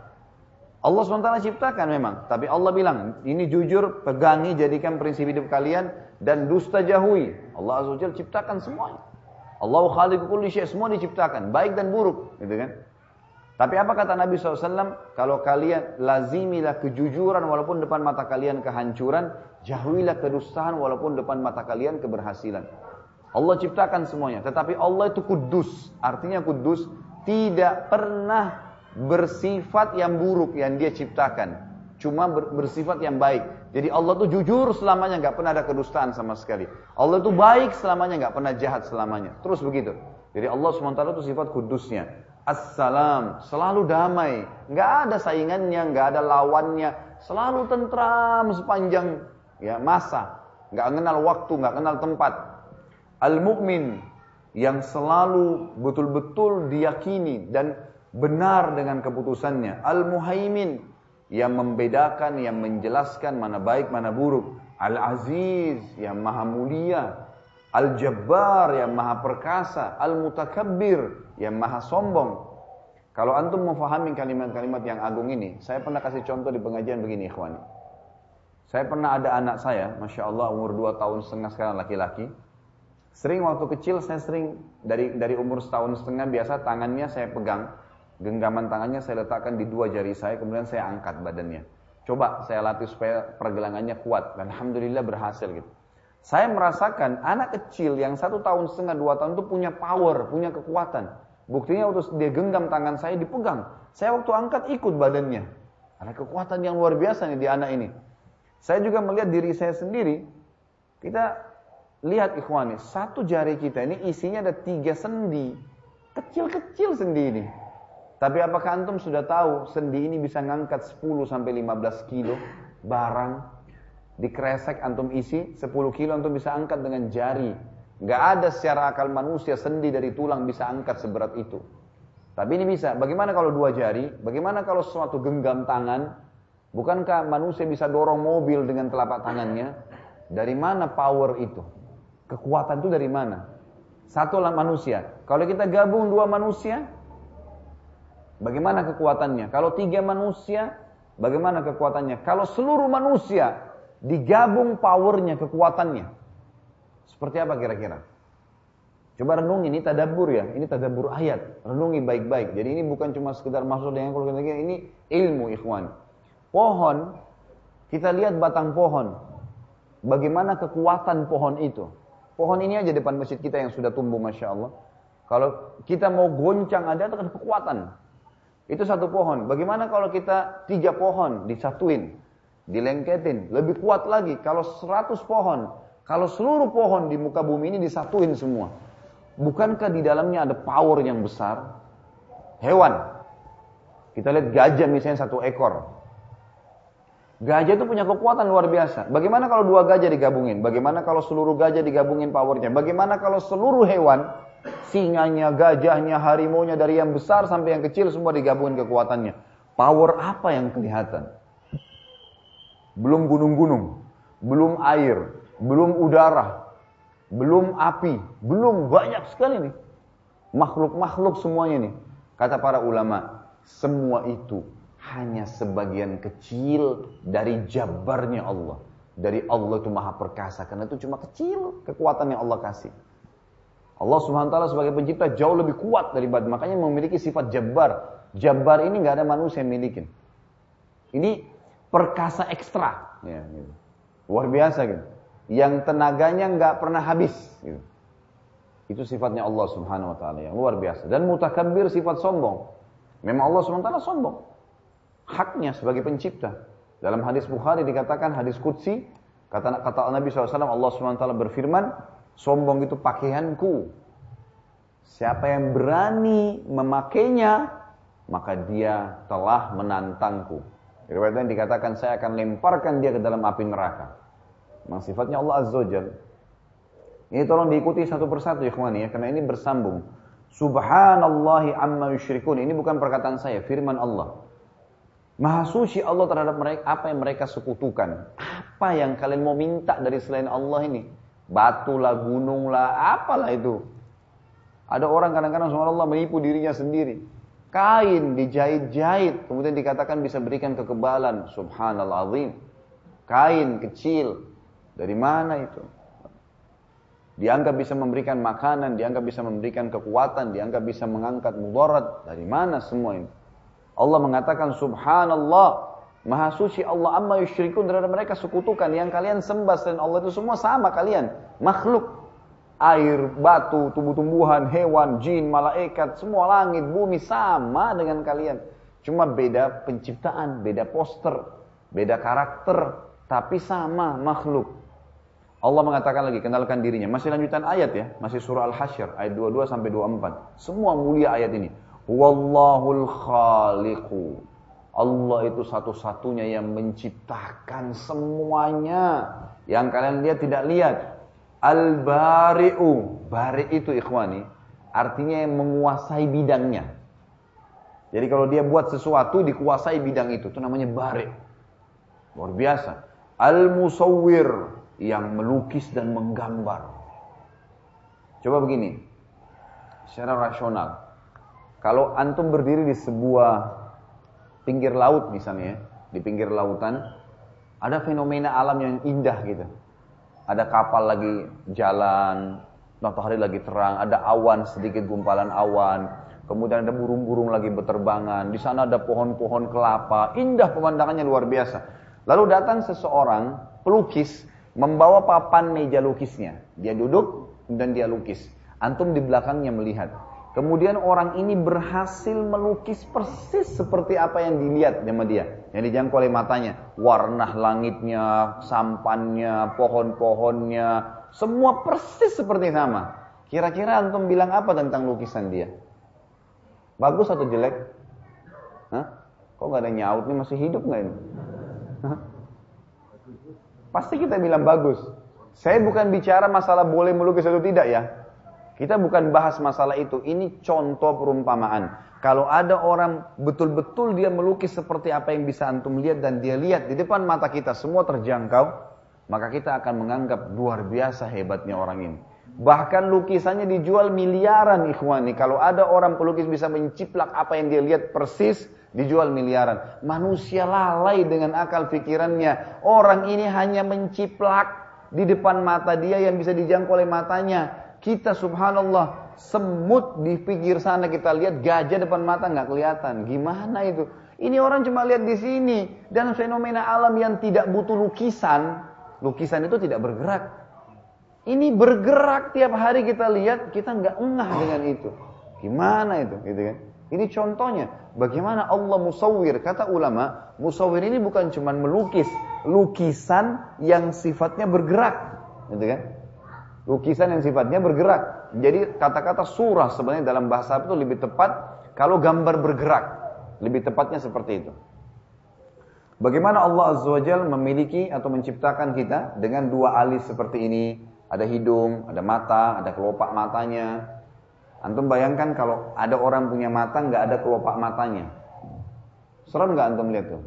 Allah subhanahu wa taala ciptakan memang, tapi Allah bilang, ini jujur, pegangi, jadikan prinsip hidup kalian, dan dusta jauhi. Allah Azza wa Jalla ciptakan semuanya. Allahu khaliqu kulli syai', semua diciptakan, baik dan buruk, gitu kan? Tapi apa kata Nabi shallallahu alaihi wasallam? Kalau kalian lazimilah kejujuran walaupun depan mata kalian kehancuran, jauhilah kedustaan walaupun depan mata kalian keberhasilan. Allah ciptakan semuanya, tetapi Allah itu kudus. Artinya kudus tidak pernah bersifat yang buruk yang dia ciptakan, cuma bersifat yang baik. Jadi Allah itu jujur selamanya, nggak pernah ada kedustaan sama sekali. Allah itu baik selamanya, nggak pernah jahat selamanya. Terus begitu. Jadi Allah subhanahu wa taala itu sifat kudusnya. Assalam, selalu damai, nggak ada saingannya, nggak ada lawannya, selalu tentram sepanjang ya masa, nggak kenal waktu, nggak kenal tempat. Al-Mu'min, yang selalu betul-betul diyakini dan benar dengan keputusannya. Al-Muhaimin, yang membedakan, yang menjelaskan mana baik mana buruk. Al-Aziz, yang maha mulia. Al-Jabbar, yang maha perkasa. Al-Mutakabbir, yang maha sombong. Kalau antum memahami kalimat-kalimat yang agung ini, saya pernah kasih contoh di pengajian begini, ikhwani. Saya pernah ada anak saya, Masya Allah, umur dua tahun setengah sekarang, laki-laki. Sering waktu kecil, saya sering dari dari umur setahun setengah, biasa tangannya saya pegang. Genggaman tangannya saya letakkan di dua jari saya, kemudian saya angkat badannya. Coba saya latih supaya pergelangannya kuat. Dan Alhamdulillah berhasil gitu. Saya merasakan anak kecil yang satu tahun setengah, dua tahun itu punya power, punya kekuatan. Buktinya waktu dia genggam tangan saya, dipegang. Saya waktu angkat ikut badannya. Ada kekuatan yang luar biasa nih di anak ini. Saya juga melihat diri saya sendiri. Kita lihat ikhwani, satu jari kita ini isinya ada tiga sendi. Kecil-kecil sendi ini. Tapi apakah antum sudah tahu sendi ini bisa ngangkat sepuluh sampai lima belas kilo barang? Di kresek antum isi sepuluh kilo antum bisa angkat dengan jari. Gak ada secara akal manusia sendi dari tulang bisa angkat seberat itu. Tapi ini bisa. Bagaimana kalau dua jari? Bagaimana kalau suatu genggam tangan? Bukankah manusia bisa dorong mobil dengan telapak tangannya? Dari mana power itu? Kekuatan itu dari mana? Satulah manusia. Kalau kita gabung dua manusia, bagaimana kekuatannya? Kalau tiga manusia, bagaimana kekuatannya? Kalau seluruh manusia digabung powernya, kekuatannya seperti apa kira-kira? Coba renungi, ini tadabbur ya, ini tadabbur ayat, renungi baik-baik. Jadi ini bukan cuma sekedar masuk dengan kalau kita, ini ilmu ikhwan. Pohon, kita lihat batang pohon, bagaimana kekuatan pohon itu. Pohon ini aja depan masjid kita yang sudah tumbuh Masya Allah, kalau kita mau goncang ada itu kan kekuatan. Itu satu pohon. Bagaimana kalau kita tiga pohon disatuin, dilengketin, lebih kuat lagi. Kalau seratus pohon, kalau seluruh pohon di muka bumi ini disatuin semua, bukankah di dalamnya ada power yang besar? Hewan, kita lihat gajah misalnya satu ekor. Gajah itu punya kekuatan luar biasa. Bagaimana kalau dua gajah digabungin? Bagaimana kalau seluruh gajah digabungin powernya? Bagaimana kalau seluruh hewan, singanya, gajahnya, harimaunya, dari yang besar sampai yang kecil semua digabungin kekuatannya? Power apa yang kelihatan? Belum gunung-gunung, belum air, belum udara, belum api, belum banyak sekali nih. Makhluk-makhluk semuanya nih. Kata para ulama, semua itu hanya sebagian kecil dari jabarnya Allah. Dari Allah itu maha perkasa, karena itu cuma kecil kekuatan yang Allah kasih. Allah subhanahu wa taala sebagai pencipta jauh lebih kuat daripada, makanya memiliki sifat jabar. Jabar ini gak ada manusia yang milikin. Ini perkasa ekstra, ya, gitu. Luar biasa gitu. Yang tenaganya nggak pernah habis. Gitu. Itu sifatnya Allah Subhanahu Wa Taala yang luar biasa. Dan mutakabbir sifat sombong. Memang Allah Subhanahu Wa Taala sombong. Haknya sebagai pencipta. Dalam hadis Bukhari dikatakan, hadis Qudsi, Kata kata Nabi sallallahu alaihi wasallam, Allah subhanahu wa taala berfirman, sombong itu pakaianku. Siapa yang berani memakainya, maka dia telah menantangku. Riwayatnya dikatakan, saya akan lemparkan dia ke dalam api neraka. Memang sifatnya Allah Azza wa Jalla. Ini tolong diikuti satu persatu, ikhwani, ya, karena ini bersambung. Subhanallahi amma yushrikun. Ini bukan perkataan saya, firman Allah. Maha suci Allah terhadap mereka, apa yang mereka sekutukan. Apa yang kalian mau minta dari selain Allah ini? Batu lah, gunung lah, apalah itu. Ada orang kadang-kadang subhanallah menipu dirinya sendiri. Kain dijahit-jahit, kemudian dikatakan bisa berikan kekebalan. Subhanallah azim. Kain kecil, dari mana itu? Dianggap bisa memberikan makanan, dianggap bisa memberikan kekuatan, dianggap bisa mengangkat mudarat. Dari mana semua ini? Allah mengatakan subhanallah, maha suci Allah amma yushrikun, terhadap mereka sekutukan yang kalian sembah selain Allah itu semua sama kalian, makhluk, air, batu, tumbuh-tumbuhan, hewan, jin, malaikat, semua langit, bumi sama dengan kalian. Cuma beda penciptaan, beda poster, beda karakter, tapi sama makhluk. Allah mengatakan lagi, kenalkan dirinya. Masih lanjutan ayat ya, masih surah Al-Hasyr ayat dua puluh dua sampai dua puluh empat. Semua mulia ayat ini. Wallahul khaliqu. Allah itu satu-satunya yang menciptakan semuanya. Yang kalian lihat tidak lihat. Al-bari'u. Bari itu ikhwani, artinya yang menguasai bidangnya. Jadi kalau dia buat sesuatu, dikuasai bidang itu. Itu namanya bari. Luar biasa. Al-musawwir, yang melukis dan menggambar. Coba begini, secara rasional. Kalau antum berdiri di sebuah pinggir laut misalnya, di pinggir lautan, ada fenomena alam yang indah gitu. Ada kapal lagi jalan, matahari lagi terang, ada awan, sedikit gumpalan awan, kemudian ada burung-burung lagi berterbangan, di sana ada pohon-pohon kelapa, indah pemandangannya luar biasa. Lalu datang seseorang, pelukis, membawa papan meja lukisnya. Dia duduk, kemudian dia lukis. Antum di belakangnya melihat. Kemudian orang ini berhasil melukis persis seperti apa yang dilihat sama dia, yang dijangkau oleh matanya. Warna langitnya, sampannya, pohon-pohonnya, semua persis seperti sama. Kira-kira antum bilang apa tentang lukisan dia? Bagus atau jelek? Hah? Kok gak ada nyaut nih, masih hidup gak ini? Hah? Pasti kita bilang bagus. Saya bukan bicara masalah boleh melukis atau tidak ya. Kita bukan bahas masalah itu. Ini contoh perumpamaan. Kalau ada orang betul-betul dia melukis seperti apa yang bisa antum lihat dan dia lihat di depan mata kita semua terjangkau, maka kita akan menganggap luar biasa hebatnya orang ini. Bahkan lukisannya dijual miliaran, ikhwani. Kalau ada orang pelukis bisa menciplak apa yang dia lihat persis, dijual miliaran. Manusia lalai dengan akal pikirannya. Orang ini hanya menciplak di depan mata dia yang bisa dijangkau oleh matanya. Kita subhanallah, semut di pinggir sana kita lihat, gajah depan mata nggak kelihatan. Gimana itu? Ini orang cuma lihat di sini. Dan fenomena alam yang tidak butuh lukisan, lukisan itu tidak bergerak. Ini bergerak tiap hari kita lihat, kita nggak engah dengan itu. Gimana itu? Gitu kan? Ini contohnya. Bagaimana Allah musawwir? Kata ulama, musawwir ini bukan cuma melukis, lukisan yang sifatnya bergerak, gitu kan? Lukisan yang sifatnya bergerak. Jadi kata-kata surah sebenarnya dalam bahasa Arab itu lebih tepat kalau gambar bergerak. Lebih tepatnya seperti itu. Bagaimana Allah Azza wa Jalla memiliki atau menciptakan kita dengan dua alis seperti ini. Ada hidung, ada mata, ada kelopak matanya. Antum bayangkan kalau ada orang punya mata, nggak ada kelopak matanya. Serem nggak antum lihat tuh?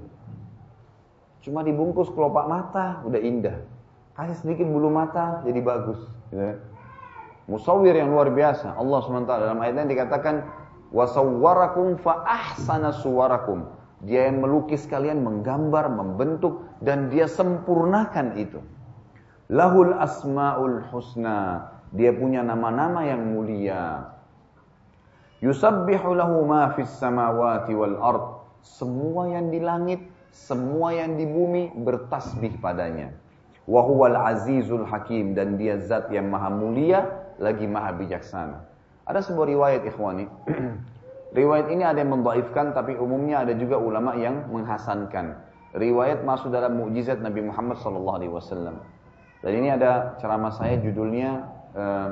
Cuma dibungkus kelopak mata, udah indah. Kasih sedikit bulu mata, jadi bagus. Musawwir yang luar biasa. Allah subhanahu wa taala dalam ayatnya dikatakan wasawwarakum fa ahsana suwarakum. Dia yang melukis kalian, menggambar, membentuk, dan dia sempurnakan itu. Lahul asmaul husna. Dia punya nama-nama yang mulia. Yusabbihu lahu ma fis samawati wal ard. Semua yang di langit, semua yang di bumi bertasbih padanya. Wa huwal azizul hakim, dan dia zat yang maha mulia lagi maha bijaksana. Ada sebuah riwayat ikhwani. Riwayat ini ada yang mendhaifkan, tapi umumnya ada juga ulama yang menghasankan. riwayat masuk dalam mukjizat Nabi Muhammad sallallahu alaihi wasallam. Dan ini ada ceramah saya judulnya eh,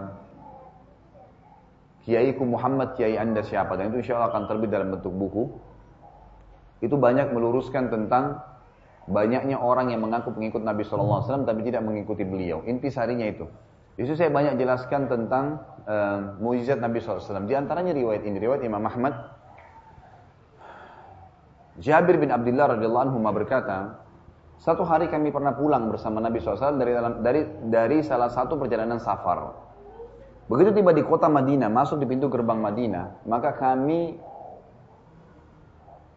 Kiaiku Muhammad, Kiai Anda Siapa? Dan itu insya Allah akan terbit dalam bentuk buku. Itu banyak meluruskan tentang banyaknya orang yang mengaku pengikut Nabi sallallahu alaihi wasallam tapi tidak mengikuti beliau. Intisarinya itu. Justru saya banyak jelaskan tentang eh, mukjizat Nabi sallallahu alaihi wasallam. Di antaranya riwayat ini, riwayat Imam Ahmad. Jabir bin Abdullah radhiyallahu anhu berkata, satu hari kami pernah pulang bersama Nabi sallallahu alaihi wasallam dari, dari, dari salah satu perjalanan safar. Begitu tiba di kota Madinah, masuk di pintu gerbang Madinah, maka kami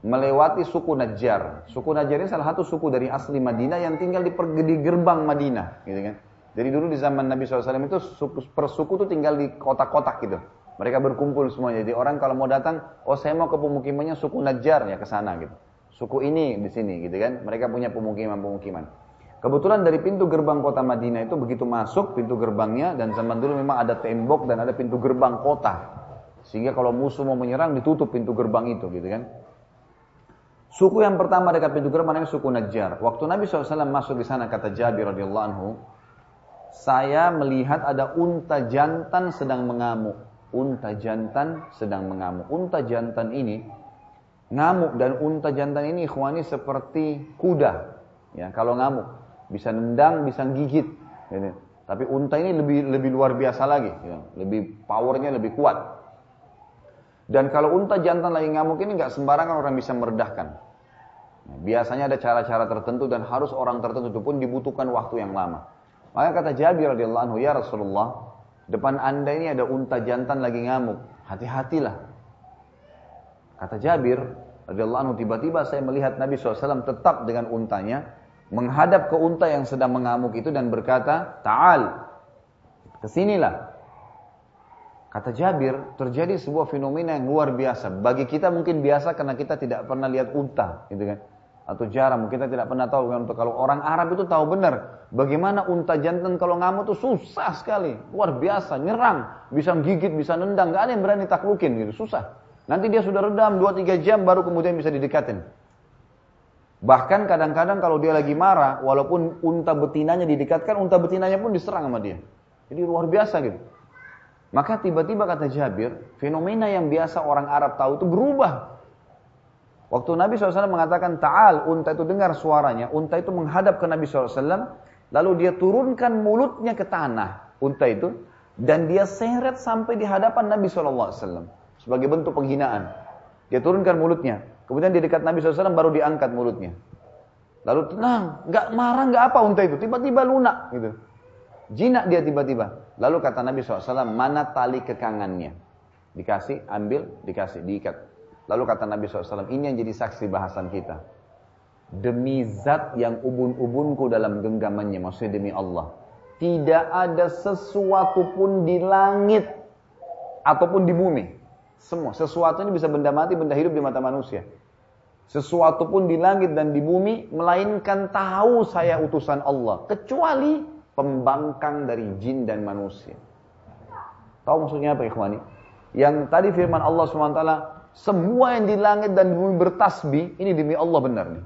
melewati suku Najjar. Suku Najjar ini salah satu suku dari asli Madinah yang tinggal di, di gerbang Madinah, gitu kan. Jadi dulu di zaman Nabi sallallahu alaihi wasallam itu suku, persuku itu tinggal di kotak-kotak gitu. Mereka berkumpul semuanya. Jadi orang kalau mau datang, oh saya mau ke pemukimannya suku Najjar, ya ke sana gitu. Suku ini di sini gitu kan. Mereka punya pemukiman-pemukiman. Kebetulan dari pintu gerbang kota Madinah itu begitu masuk pintu gerbangnya, dan zaman dulu memang ada tembok dan ada pintu gerbang kota. Sehingga kalau musuh mau menyerang ditutup pintu gerbang itu gitu kan. Suku yang pertama dekat pintu gerbang namanya suku Najjar. Waktu Nabi sallallahu alaihi wasallam masuk di sana, kata Jabir radhiyallahu anhu, saya melihat ada unta jantan sedang mengamuk. Unta jantan sedang mengamuk. Unta jantan ini ngamuk, dan unta jantan ini ikhwani seperti kuda. Ya, kalau ngamuk bisa nendang, bisa gigit. Gitu. Tapi unta ini lebih lebih luar biasa lagi, ya. Lebih powernya lebih kuat. Dan kalau unta jantan lagi ngamuk ini nggak sembarangan orang bisa meredahkan. Nah, biasanya ada cara-cara tertentu dan harus orang tertentu pun dibutuhkan waktu yang lama. Maka kata Jabir radhiyallahu anhu, ya Rasulullah, depan anda ini ada unta jantan lagi ngamuk, hati-hatilah. Kata Jabir radhiyallahu anhu, tiba-tiba saya melihat Nabi sallallahu alaihi wasallam tetap dengan untanya, menghadap ke unta yang sedang mengamuk itu dan berkata, ta'al, kesinilah. Kata Jabir, terjadi sebuah fenomena yang luar biasa. Bagi kita mungkin biasa karena kita tidak pernah lihat unta, gitu kan? Atau jarang, mungkin kita tidak pernah tahu. Untuk kalau orang Arab itu tahu benar. Bagaimana unta jantan kalau ngamuk tuh susah sekali, luar biasa, nyerang, bisa gigit, bisa nendang, gak ada yang berani taklukin gitu, susah. Nanti dia sudah redam dua tiga jam baru kemudian bisa didekatin. Bahkan kadang-kadang kalau dia lagi marah, walaupun unta betinanya didekatkan, unta betinanya pun diserang sama dia. Jadi luar biasa gitu. Maka tiba-tiba kata Jabir, fenomena yang biasa orang Arab tahu itu berubah. Waktu Nabi sallallahu alaihi wasallam mengatakan ta'al, unta itu dengar suaranya, unta itu menghadap ke Nabi sallallahu alaihi wasallam. Lalu dia turunkan mulutnya ke tanah, unta itu, dan dia seret sampai di hadapan Nabi sallallahu alaihi wasallam sebagai bentuk penghinaan. Dia turunkan mulutnya, kemudian di dekat Nabi sallallahu alaihi wasallam baru diangkat mulutnya. Lalu tenang, nggak marah, nggak apa unta itu, tiba-tiba lunak gitu, jinak dia tiba-tiba. Lalu kata Nabi sallallahu alaihi wasallam, mana tali kekangannya? Dikasih, ambil, dikasih, diikat. Lalu kata Nabi sallallahu alaihi wasallam, ini yang jadi saksi bahasan kita. Demi zat yang ubun-ubunku dalam genggamannya, maksudnya demi Allah, tidak ada sesuatu pun di langit ataupun di bumi. Semua, sesuatu ini bisa benda mati, benda hidup di mata manusia. Sesuatu pun di langit dan di bumi, melainkan tahu saya utusan Allah, kecuali pembangkang dari jin dan manusia. Tahu maksudnya apa ikhwani? Yang tadi firman Allah subhanahu wa taala, semua yang di langit dan di bumi bertasbih, ini demi Allah benar nih.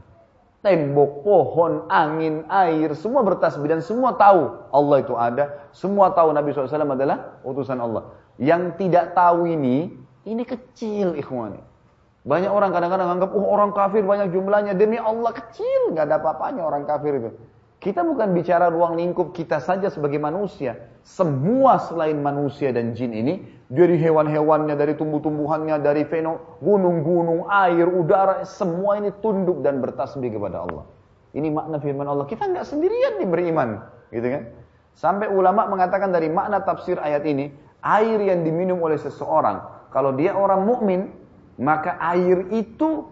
Tembok, pohon, angin, air, semua bertasbih dan semua tahu Allah itu ada. Semua tahu Nabi sallallahu alaihi wasallam adalah utusan Allah. Yang tidak tahu ini, ini kecil ikhwani. Banyak orang kadang-kadang anggap, oh orang kafir banyak jumlahnya. Demi Allah kecil, gak ada apa-apanya orang kafir itu. Kita bukan bicara ruang lingkup kita saja sebagai manusia. Semua selain manusia dan jin ini, dari hewan-hewannya, dari tumbuh-tumbuhannya, dari fenomena, gunung-gunung, air, udara, semua ini tunduk dan bertasbih kepada Allah. Ini makna firman Allah. Kita nggak sendirian nih beriman, gitu kan? Sampai ulama mengatakan dari makna tafsir ayat ini, air yang diminum oleh seseorang, kalau dia orang mukmin, maka air itu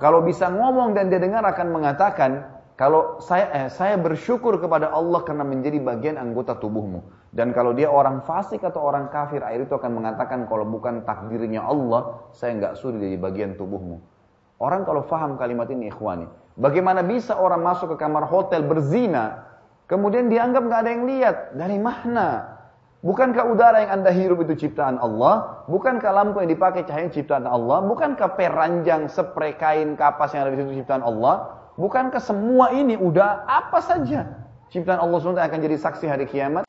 kalau bisa ngomong dan dia dengar akan mengatakan, kalau saya eh, saya bersyukur kepada Allah karena menjadi bagian anggota tubuhmu. Dan kalau dia orang fasik atau orang kafir, air itu akan mengatakan kalau bukan takdirnya Allah, saya enggak sudi jadi bagian tubuhmu. Orang kalau faham kalimat ini ikhwani, bagaimana bisa orang masuk ke kamar hotel berzina, kemudian dianggap enggak ada yang lihat? Dari mana? Bukankah udara yang anda hirup itu ciptaan Allah? Bukankah lampu yang dipakai cahaya ciptaan Allah? Bukankah peranjang, spray kain, kapas yang ada di situ ciptaan Allah? Bukankah semua ini udah apa saja ciptaan Allah subhanahu wa taala akan jadi saksi hari kiamat?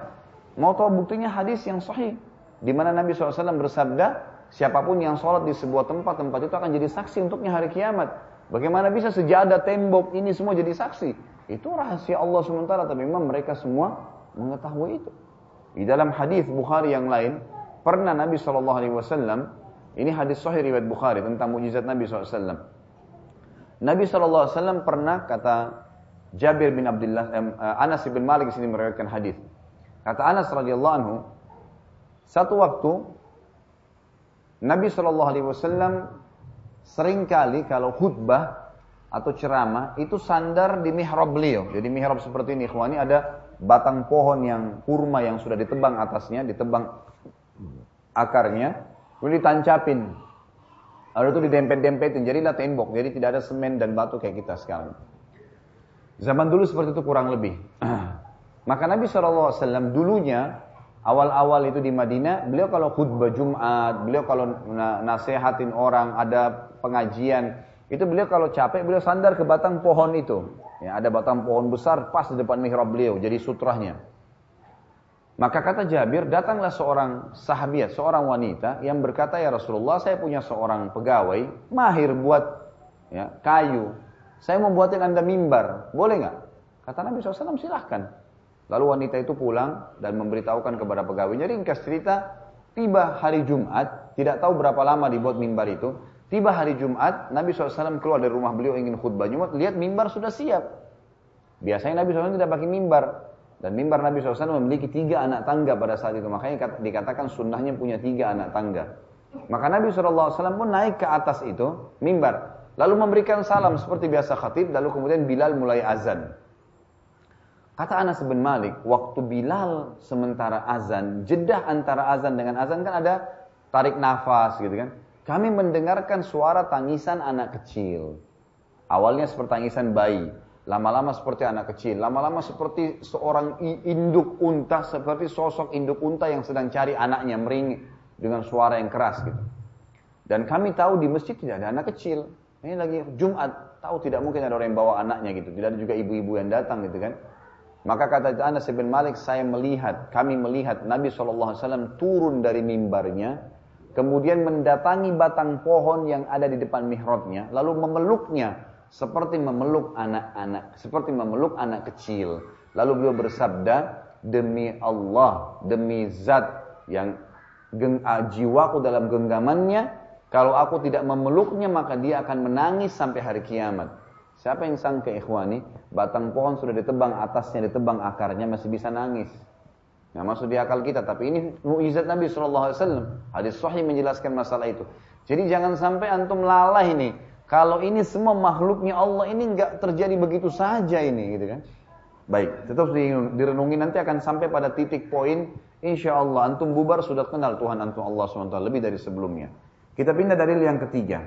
Mau tahu buktinya hadis yang sahih, di mana Nabi shallallahu alaihi wasallam bersabda, siapapun yang sholat di sebuah tempat, tempat itu akan jadi saksi untuknya hari kiamat. Bagaimana bisa sejadah, tembok, ini semua jadi saksi? Itu rahasia Allah subhanahu wa taala, tapi memang mereka semua mengetahui itu. Di dalam hadis Bukhari yang lain, pernah Nabi shallallahu alaihi wasallam, ini hadis sahih riwayat Bukhari tentang mukjizat Nabi shallallahu alaihi wasallam. Nabi shallallahu alaihi wasallam pernah, kata Jabir bin Abdullah, eh, Anas bin Malik di sini meriwayatkan hadis. Kata Anas radhiyallahu anhu, satu waktu Nabi shallallahu alaihi wasallam seringkali kalau khutbah atau ceramah itu sandar di mihrab beliau. Jadi mihrab seperti ini, ikhwani, ada batang pohon yang kurma yang sudah ditebang atasnya, ditebang akarnya, kemudian ditancapin. Lalu itu didempet-dempetin, jadilah tembok. Jadi tidak ada semen dan batu kayak kita sekarang. Zaman dulu seperti itu kurang lebih. Maka Nabi shallallahu alaihi wasallam dulunya, awal-awal itu di Madinah, beliau kalau khutbah Jumat, beliau kalau nasehatin orang, ada pengajian, itu beliau kalau capek, beliau sandar ke batang pohon itu. Ya, ada batang pohon besar pas di depan mihrab beliau, jadi sutrahnya. Maka kata Jabir, datanglah seorang sahabiat, seorang wanita yang berkata, ya Rasulullah, saya punya seorang pegawai, mahir buat ya, kayu. Saya mau buatin anda mimbar, boleh nggak? Kata Nabi shallallahu alaihi wasallam, silahkan. Lalu wanita itu pulang dan memberitahukan kepada pegawainya. Ringkas cerita, tiba hari Jumat, tidak tahu berapa lama dibuat mimbar itu. Tiba hari Jumat, Nabi shallallahu alaihi wasallam keluar dari rumah beliau ingin khutbah Jumat, lihat mimbar sudah siap. Biasanya Nabi shallallahu alaihi wasallam tidak pakai mimbar. Dan mimbar Nabi shallallahu alaihi wasallam memiliki tiga anak tangga pada saat itu. Makanya dikatakan sunnahnya punya tiga anak tangga. Maka Nabi shallallahu alaihi wasallam pun naik ke atas itu, mimbar. Lalu memberikan salam seperti biasa khatib, lalu kemudian Bilal mulai azan. Kata Anas bin Malik, waktu Bilal sementara azan, jeda antara azan dengan azan kan ada tarik nafas gitu kan. Kami mendengarkan suara tangisan anak kecil. Awalnya seperti tangisan bayi, lama-lama seperti anak kecil, lama-lama seperti seorang induk unta, seperti sosok induk unta yang sedang cari anaknya, meringis dengan suara yang keras gitu. Dan kami tahu di masjid tidak ada anak kecil. Ini lagi Jumat, tahu tidak mungkin ada orang yang bawa anaknya gitu. Tidak ada juga ibu-ibu yang datang gitu kan. Maka kata Anas bin Malik, saya melihat, kami melihat Nabi shallallahu alaihi wasallam turun dari mimbarnya, kemudian mendatangi batang pohon yang ada di depan mihrabnya, lalu memeluknya seperti memeluk anak-anak, seperti memeluk anak kecil. Lalu beliau bersabda, demi Allah, demi Zat yang jiwaku dalam genggamannya, kalau aku tidak memeluknya maka dia akan menangis sampai hari kiamat. Siapa yang sangka, ikhwani, batang pohon sudah ditebang atasnya, ditebang akarnya, masih bisa nangis. Nah, masuk di akal kita, tapi ini mukjizat Nabi shallallahu alaihi wasallam. Hadis sahih menjelaskan masalah itu. Jadi jangan sampai antum lalai nih. Kalau ini semua makhluknya Allah, ini nggak terjadi begitu saja ini, gitu kan? Baik, tetap direnungi, nanti akan sampai pada titik poin. Insya Allah antum bubar sudah kenal Tuhan antum Allah subhanahu wa taala lebih dari sebelumnya. Kita pindah dalil yang ketiga.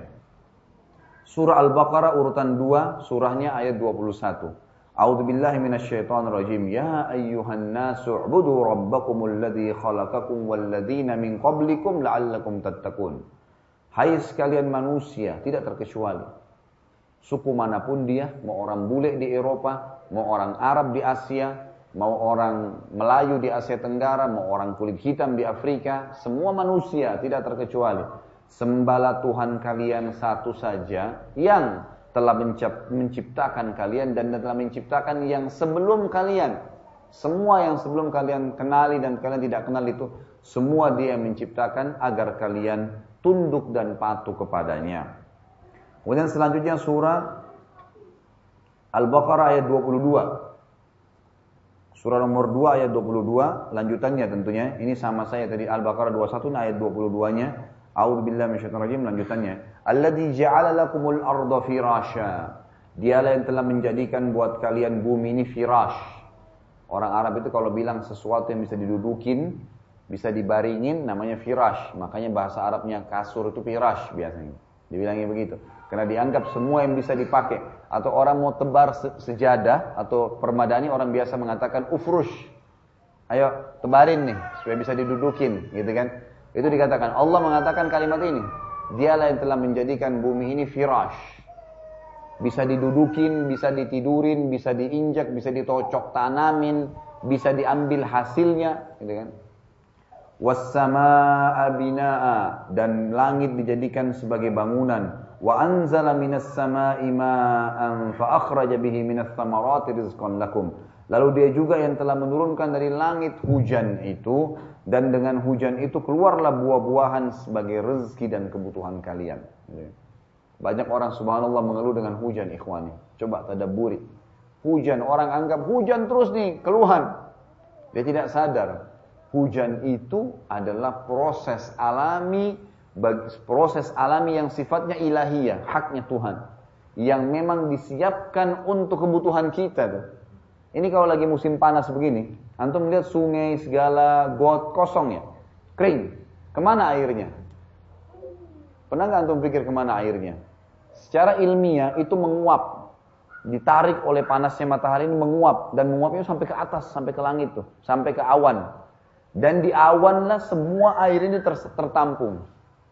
Surah Al-Baqarah urutan dua, surahnya ayat dua puluh satu. A'udzubillahi minasyaitonirrajim. Ya ayyuhan nasu ubudu rabbakumul ladzi khalaqakum wal ladzina min qablikum la'allakum tattaqun. Hai sekalian manusia, tidak terkecuali suku manapun dia, mau orang bule di Eropa, mau orang Arab di Asia, mau orang Melayu di Asia Tenggara, mau orang kulit hitam di Afrika, semua manusia tidak terkecuali. Sembahlah Tuhan kalian satu saja yang telah menciptakan kalian dan telah menciptakan yang sebelum kalian. Semua yang sebelum kalian kenali dan kalian tidak kenal itu, semua dia yang menciptakan agar kalian tunduk dan patuh kepadanya. Kemudian selanjutnya surah Al-Baqarah ayat dua puluh dua. Surah nomor dua ayat dua puluh dua, lanjutannya tentunya. Ini sama saya tadi Al-Baqarah dua puluh satu ayat dua puluh duanya. A'udzubillahi minasyaitonirrajim, lanjutannya. Alladzi ja'ala lakumul arda firasha. Dialah yang telah menjadikan buat kalian bumi ini firash. Orang Arab itu kalau bilang sesuatu yang bisa didudukin, bisa dibaringin, namanya firash. Makanya bahasa Arabnya kasur itu firash biasanya. Dibilangnya begitu. Karena dianggap semua yang bisa dipakai. Atau orang mau tebar sejadah atau permadani, orang biasa mengatakan ufrush. Ayo tebarin nih supaya bisa didudukin, gitu kan? Itu dikatakan, Allah mengatakan kalimat ini, dialah yang telah menjadikan bumi ini firash. Bisa didudukin, bisa ditidurin, bisa diinjak, bisa ditocok tanamin, bisa diambil hasilnya, gitu kan. Wassamaa'a binaa'a, dan langit dijadikan sebagai bangunan. Wa anzala minas samaa'i maa'an fa akhraja bihi minas thamarati rizqan lakum. Lalu dia juga yang telah menurunkan dari langit hujan itu, dan dengan hujan itu keluarlah buah-buahan sebagai rezeki dan kebutuhan kalian. Banyak orang subhanallah mengeluh dengan hujan, ikhwani. Coba tadabburi. Hujan, orang anggap hujan terus nih, keluhan. Dia tidak sadar, hujan itu adalah proses alami, proses alami yang sifatnya ilahiyah, haknya Tuhan, yang memang disiapkan untuk kebutuhan kita. Ini kalau lagi musim panas begini, antum lihat sungai segala got kosong ya, kering. Kemana airnya? Pernah nggak antum pikir kemana airnya? Secara ilmiah itu menguap, ditarik oleh panasnya matahari ini menguap, dan menguapnya sampai ke atas, sampai ke langit tuh, sampai ke awan. Dan di awanlah semua air ini tertampung.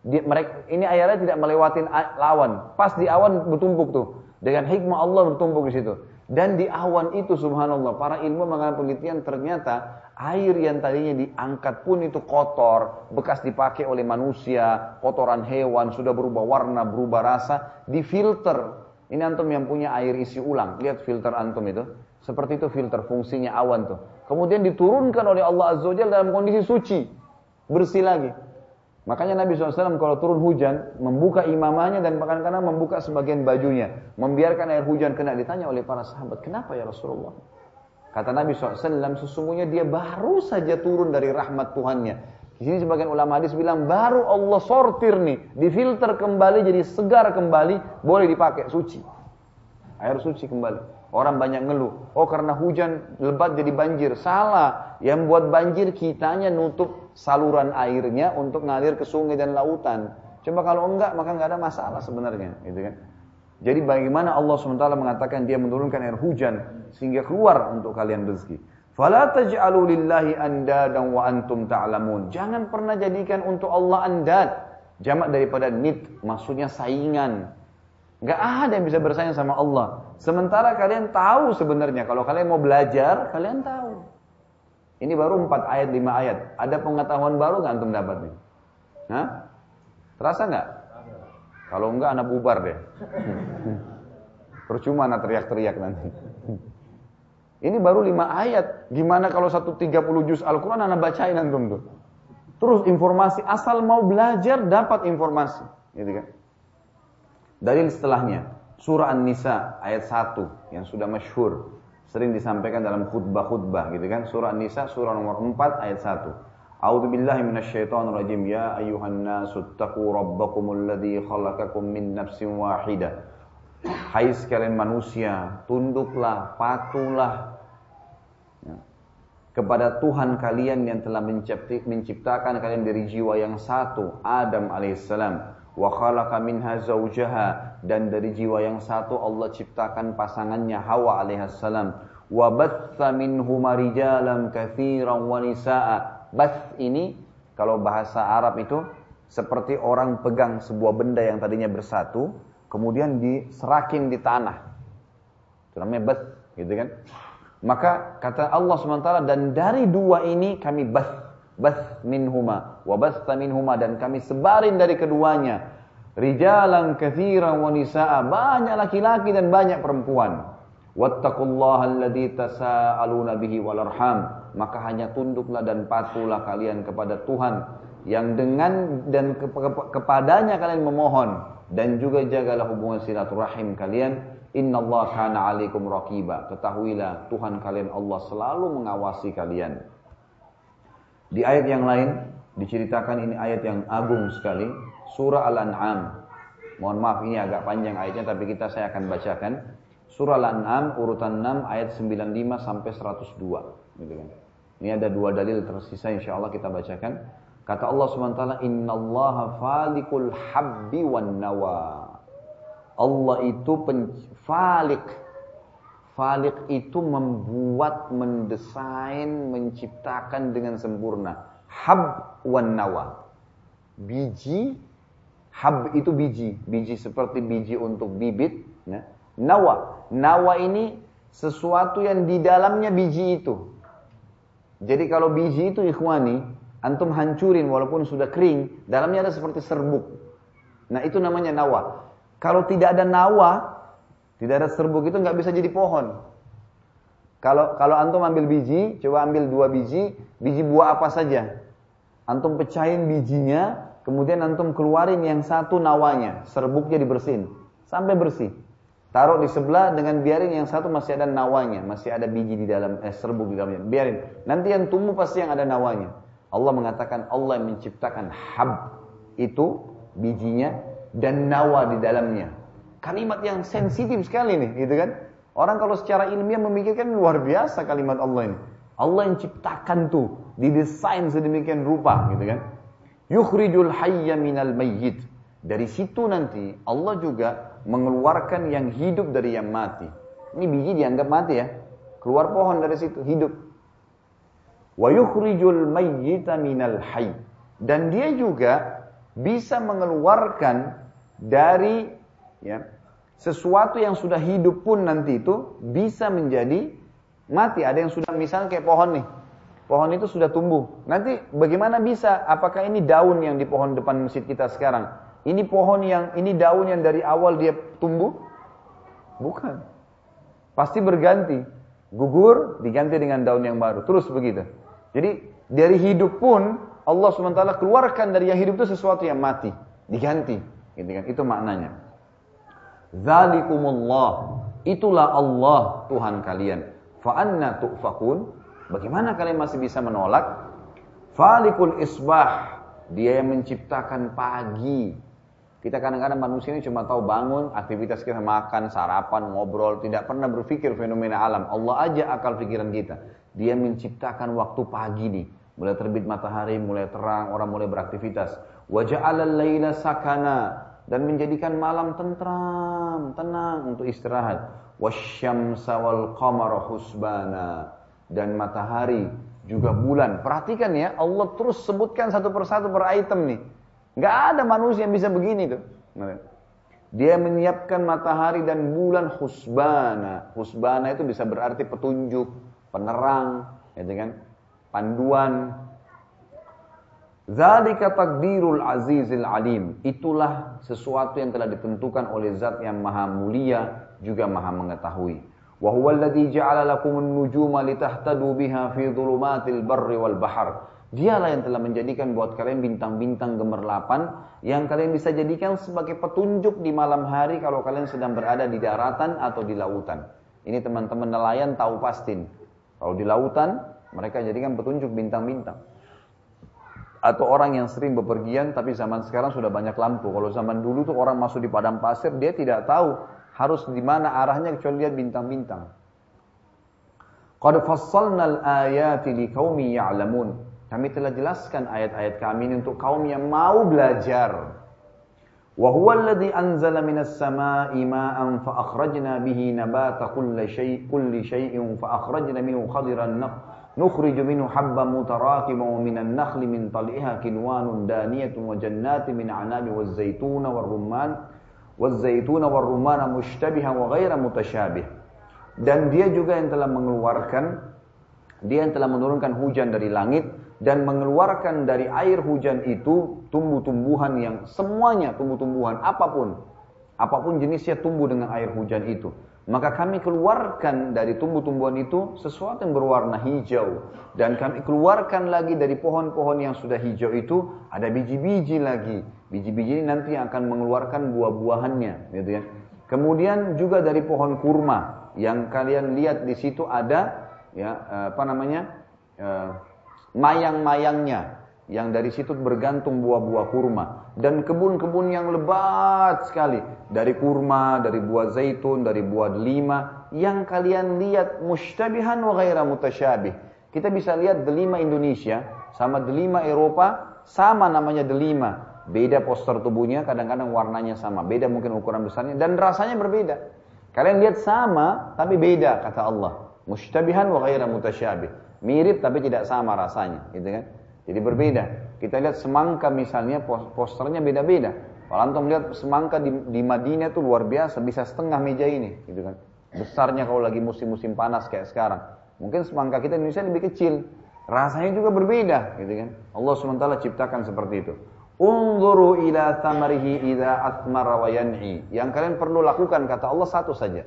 Di, mereka, ini airnya tidak melewati lawan, pas di awan bertumpuk tuh, dengan hikmah Allah bertumpuk di situ. Dan di awan itu subhanallah, para ilmu mengatakan penelitian, ternyata air yang tadinya diangkat pun itu kotor, bekas dipakai oleh manusia, kotoran hewan, sudah berubah warna, berubah rasa, difilter. Ini antum yang punya air isi ulang, lihat filter antum itu, seperti itu filter fungsinya awan tuh. Kemudian diturunkan oleh Allah Azza wa Jalla dalam kondisi suci, bersih lagi. Makanya Nabi shallallahu alaihi wasallam kalau turun hujan, membuka imamahnya dan kadang-kadang membuka sebagian bajunya, membiarkan air hujan kena. Ditanya oleh para sahabat, kenapa ya Rasulullah? Kata Nabi shallallahu alaihi wasallam, sesungguhnya dia baru saja turun dari rahmat Tuhannya. Di sini sebagian ulama hadis bilang, baru Allah sortir nih, difilter kembali, jadi segar kembali, boleh dipakai, suci. Air suci kembali. Orang banyak ngeluh, oh karena hujan lebat jadi banjir. Salah, yang buat banjir kitanya nutup saluran airnya untuk ngalir ke sungai dan lautan. Coba kalau enggak, maka enggak ada masalah sebenarnya, gitu kan? Jadi bagaimana Allah subhanahu wa taala mengatakan dia menurunkan air hujan sehingga keluar untuk kalian rezeki. Fala taj'alu lillahi andadan wa antum ta'lamun. Jangan pernah jadikan untuk Allah andad. Jamak daripada nid, maksudnya saingan. Enggak ada yang bisa bersaing sama Allah. Sementara kalian tahu sebenarnya, kalau kalian mau belajar, kalian tahu. Ini baru empat ayat, lima ayat. Ada pengetahuan baru nggak antum dapat nih? Hah? Terasa nggak? Kalau nggak, anak bubar deh. Percuma anak teriak-teriak nanti. Ini baru lima ayat. Gimana kalau satu tiga puluh juz Al-Quran anak bacain antum tuh? Terus informasi, asal mau belajar dapat informasi, gitu kan? Dalil setelahnya, surah An-Nisa ayat satu yang sudah masyhur. Sering disampaikan dalam khutbah-khutbah gitu kan. Surah An-Nisa surah nomor empat ayat satu. A'udzubillahi minasyaitonirrajim. Ya ayyuhan nasu taqu rabbakumul ladzi khalaqakum min nafsin wahidah. Hai sekalian manusia, tunduklah, patuhlah ya, kepada Tuhan kalian yang telah menciptakan kalian dari jiwa yang satu, Adam alaihissalam. Wa khalaqa minha zawjaha, dan dari jiwa yang satu Allah ciptakan pasangannya Hawa alaihissalam. Wa batha minhuma rijalan katsiran wa nisaa. Bath ini kalau bahasa Arab itu seperti orang pegang sebuah benda yang tadinya bersatu kemudian diserakin di tanah. Itu namanya bath, gitu kan? Maka kata Allah subhanahu wa taala, dan dari dua ini kami bath Bath minhuma, wabasta minhuma, dan kami sebarin dari keduanya rijalan katsiran wa nisaa, banyak laki-laki dan banyak perempuan. Wattaqullaha alladzi tasaaluna bihi wal arham, maka hanya tunduklah dan patuhlah kalian kepada Tuhan yang dengan dan ke, ke, kepadanya kalian memohon, dan juga jagalah hubungan silaturahim kalian. Innallaha kana 'alaikum raqiba, ketahuilah Tuhan kalian Allah selalu mengawasi kalian. Di ayat yang lain diceritakan, ini ayat yang agung sekali, surah Al-An'am. Mohon maaf ini agak panjang ayatnya, tapi kita saya akan bacakan. Surah Al-An'am urutan enam ayat sembilan puluh lima sampai seratus dua, gitu kan. Ini ada dua dalil tersisa, insyaallah kita bacakan. Kata Allah subhanahu wa taala, "Innallaha falikul habbi wan nawa." Allah itu penfalik. Falik itu membuat, mendesain, menciptakan dengan sempurna. Hab wan nawa. Biji, hab itu biji. Biji seperti biji untuk bibit. Ya. Nawa. Nawa ini sesuatu yang di dalamnya biji itu. Jadi kalau biji itu ikhwani, antum hancurin walaupun sudah kering, dalamnya ada seperti serbuk. Nah itu namanya nawa. Kalau tidak ada nawa, tidak ada serbuk itu nggak bisa jadi pohon. Kalau kalau antum ambil biji, coba ambil dua biji, biji buah apa saja. Antum pecahin bijinya, kemudian antum keluarin yang satu nawanya, serbuknya dibersihin, sampai bersih. Taruh di sebelah dengan biarin yang satu masih ada nawanya, masih ada biji di dalam, eh, serbuk di dalamnya. Biarin. Nanti yang tumbuh pasti yang ada nawanya. Allah mengatakan Allah yang menciptakan hab itu bijinya dan nawa di dalamnya. Kalimat yang sensitif sekali nih, gitu kan? Orang kalau secara ilmiah memikirkan luar biasa kalimat Allah ini. Allah yang ciptakan tuh, didesain sedemikian rupa, gitu kan? Yukhrijul hayya minal mayyit. Dari situ nanti Allah juga mengeluarkan yang hidup dari yang mati. Ini biji dianggap mati ya. Keluar pohon dari situ, hidup. Wa yukhrijul mayyita minal hayy. Dan dia juga bisa mengeluarkan dari ya, sesuatu yang sudah hidup pun nanti itu bisa menjadi mati. Ada yang sudah misalnya kayak pohon nih. Pohon itu sudah tumbuh. Nanti bagaimana bisa? Apakah ini daun yang di pohon depan masjid kita sekarang? Ini pohon yang, ini daun yang dari awal dia tumbuh? Bukan. Pasti berganti. Gugur, diganti dengan daun yang baru. Terus begitu. Jadi, dari hidup pun, Allah subhanahu wa taala keluarkan dari yang hidup itu sesuatu yang mati. Diganti. Gitu kan? Itu maknanya. Zalikumullah. Itulah Allah, Tuhan kalian. Fa'anna tu'fakun. Bagaimana kalian masih bisa menolak? Falikul isbah. Dia yang menciptakan pagi. Kita kadang-kadang manusia ini cuma tahu bangun, aktivitas kita makan, sarapan, ngobrol, tidak pernah berpikir fenomena alam. Allah aja akal pikiran kita. Dia menciptakan waktu pagi nih. Mulai terbit matahari, mulai terang, orang mulai beraktivitas. Wa ja'alal laila sakana, dan menjadikan malam tentram, tenang untuk istirahat. Wasyamsa wal qamara husbana, dan matahari juga bulan. Perhatikan ya, Allah terus sebutkan satu persatu per item nih. Nggak ada manusia yang bisa begini tuh. Dia menyiapkan matahari dan bulan husbana. Husbana itu bisa berarti petunjuk, penerang, gitu kan? Panduan. Zalika takdirul azizil alim. Itulah sesuatu yang telah ditentukan oleh Zat yang maha mulia juga maha mengetahui. Wa huwa alladhi ja'ala lakumun nujuma litahtadu biha fi dhulumatil barri wal bahr. Dialah yang telah menjadikan buat kalian bintang-bintang gemerlapan yang kalian bisa jadikan sebagai petunjuk di malam hari kalau kalian sedang berada di daratan atau di lautan. Ini teman-teman nelayan tahu pasti. Kalau di lautan, mereka jadikan petunjuk bintang-bintang. Atau orang yang sering bepergian, tapi zaman sekarang sudah banyak lampu. Kalau zaman dulu tuh orang masuk di padang pasir, dia tidak tahu harus di mana arahnya kecuali lihat bintang-bintang. Qad fassalnal ayati liqaumin ya'lamun. Kami telah jelaskan ayat-ayat kami ini untuk kaum yang mau belajar. Wa huwal ladzi anzala minas samaa'i maa'an fa akhrajna bihi nabata kulli syai'in kulli syai'in fa akhrajna minhu khadiran nukhriju minhu habban mutarakiban wa minan nakhli min tal'iha kinwanun daniyatun wa jannatin min 'anabin waz zaituna war rumman waz zaituna war rumman mushtabihan wa ghairu mutasyabih. Dan dia juga yang telah mengeluarkan dia yang telah menurunkan hujan dari langit dan mengeluarkan dari air hujan itu tumbuh-tumbuhan yang semuanya tumbuh-tumbuhan apapun apapun jenisnya tumbuh dengan air hujan itu. Maka kami keluarkan dari tumbuh-tumbuhan itu sesuatu yang berwarna hijau, dan kami keluarkan lagi dari pohon-pohon yang sudah hijau itu ada biji-biji lagi. Biji-biji ini nanti akan mengeluarkan buah-buahannya, gitu ya. Kemudian juga dari pohon kurma yang kalian lihat di situ ada ya apa namanya eh, mayang-mayangnya yang dari situ bergantung buah-buah kurma, dan kebun-kebun yang lebat sekali dari kurma, dari buah zaitun, dari buah delima yang kalian lihat mushtabihan wa ghaira mutasyabih. Kita bisa lihat delima Indonesia sama delima Eropa, sama namanya delima, beda postur tubuhnya, kadang-kadang warnanya sama, beda mungkin ukuran besarnya dan rasanya berbeda. Kalian lihat sama tapi beda, kata Allah mushtabihan wa ghaira mutasyabih. Mirip tapi tidak sama rasanya, gitu kan? Jadi berbeda. Kita lihat semangka misalnya, posternya beda-beda. Kalau antum lihat semangka di, di Madinah itu luar biasa, bisa setengah meja ini, gitu kan. Besarnya kalau lagi musim-musim panas kayak sekarang. Mungkin semangka kita di Indonesia lebih kecil, rasanya juga berbeda, gitu kan. Allah subhanahu wa taala ciptakan seperti itu. Unzuru ila thamarihi idza athmara wa yan'i. Yang kalian perlu lakukan kata Allah satu saja.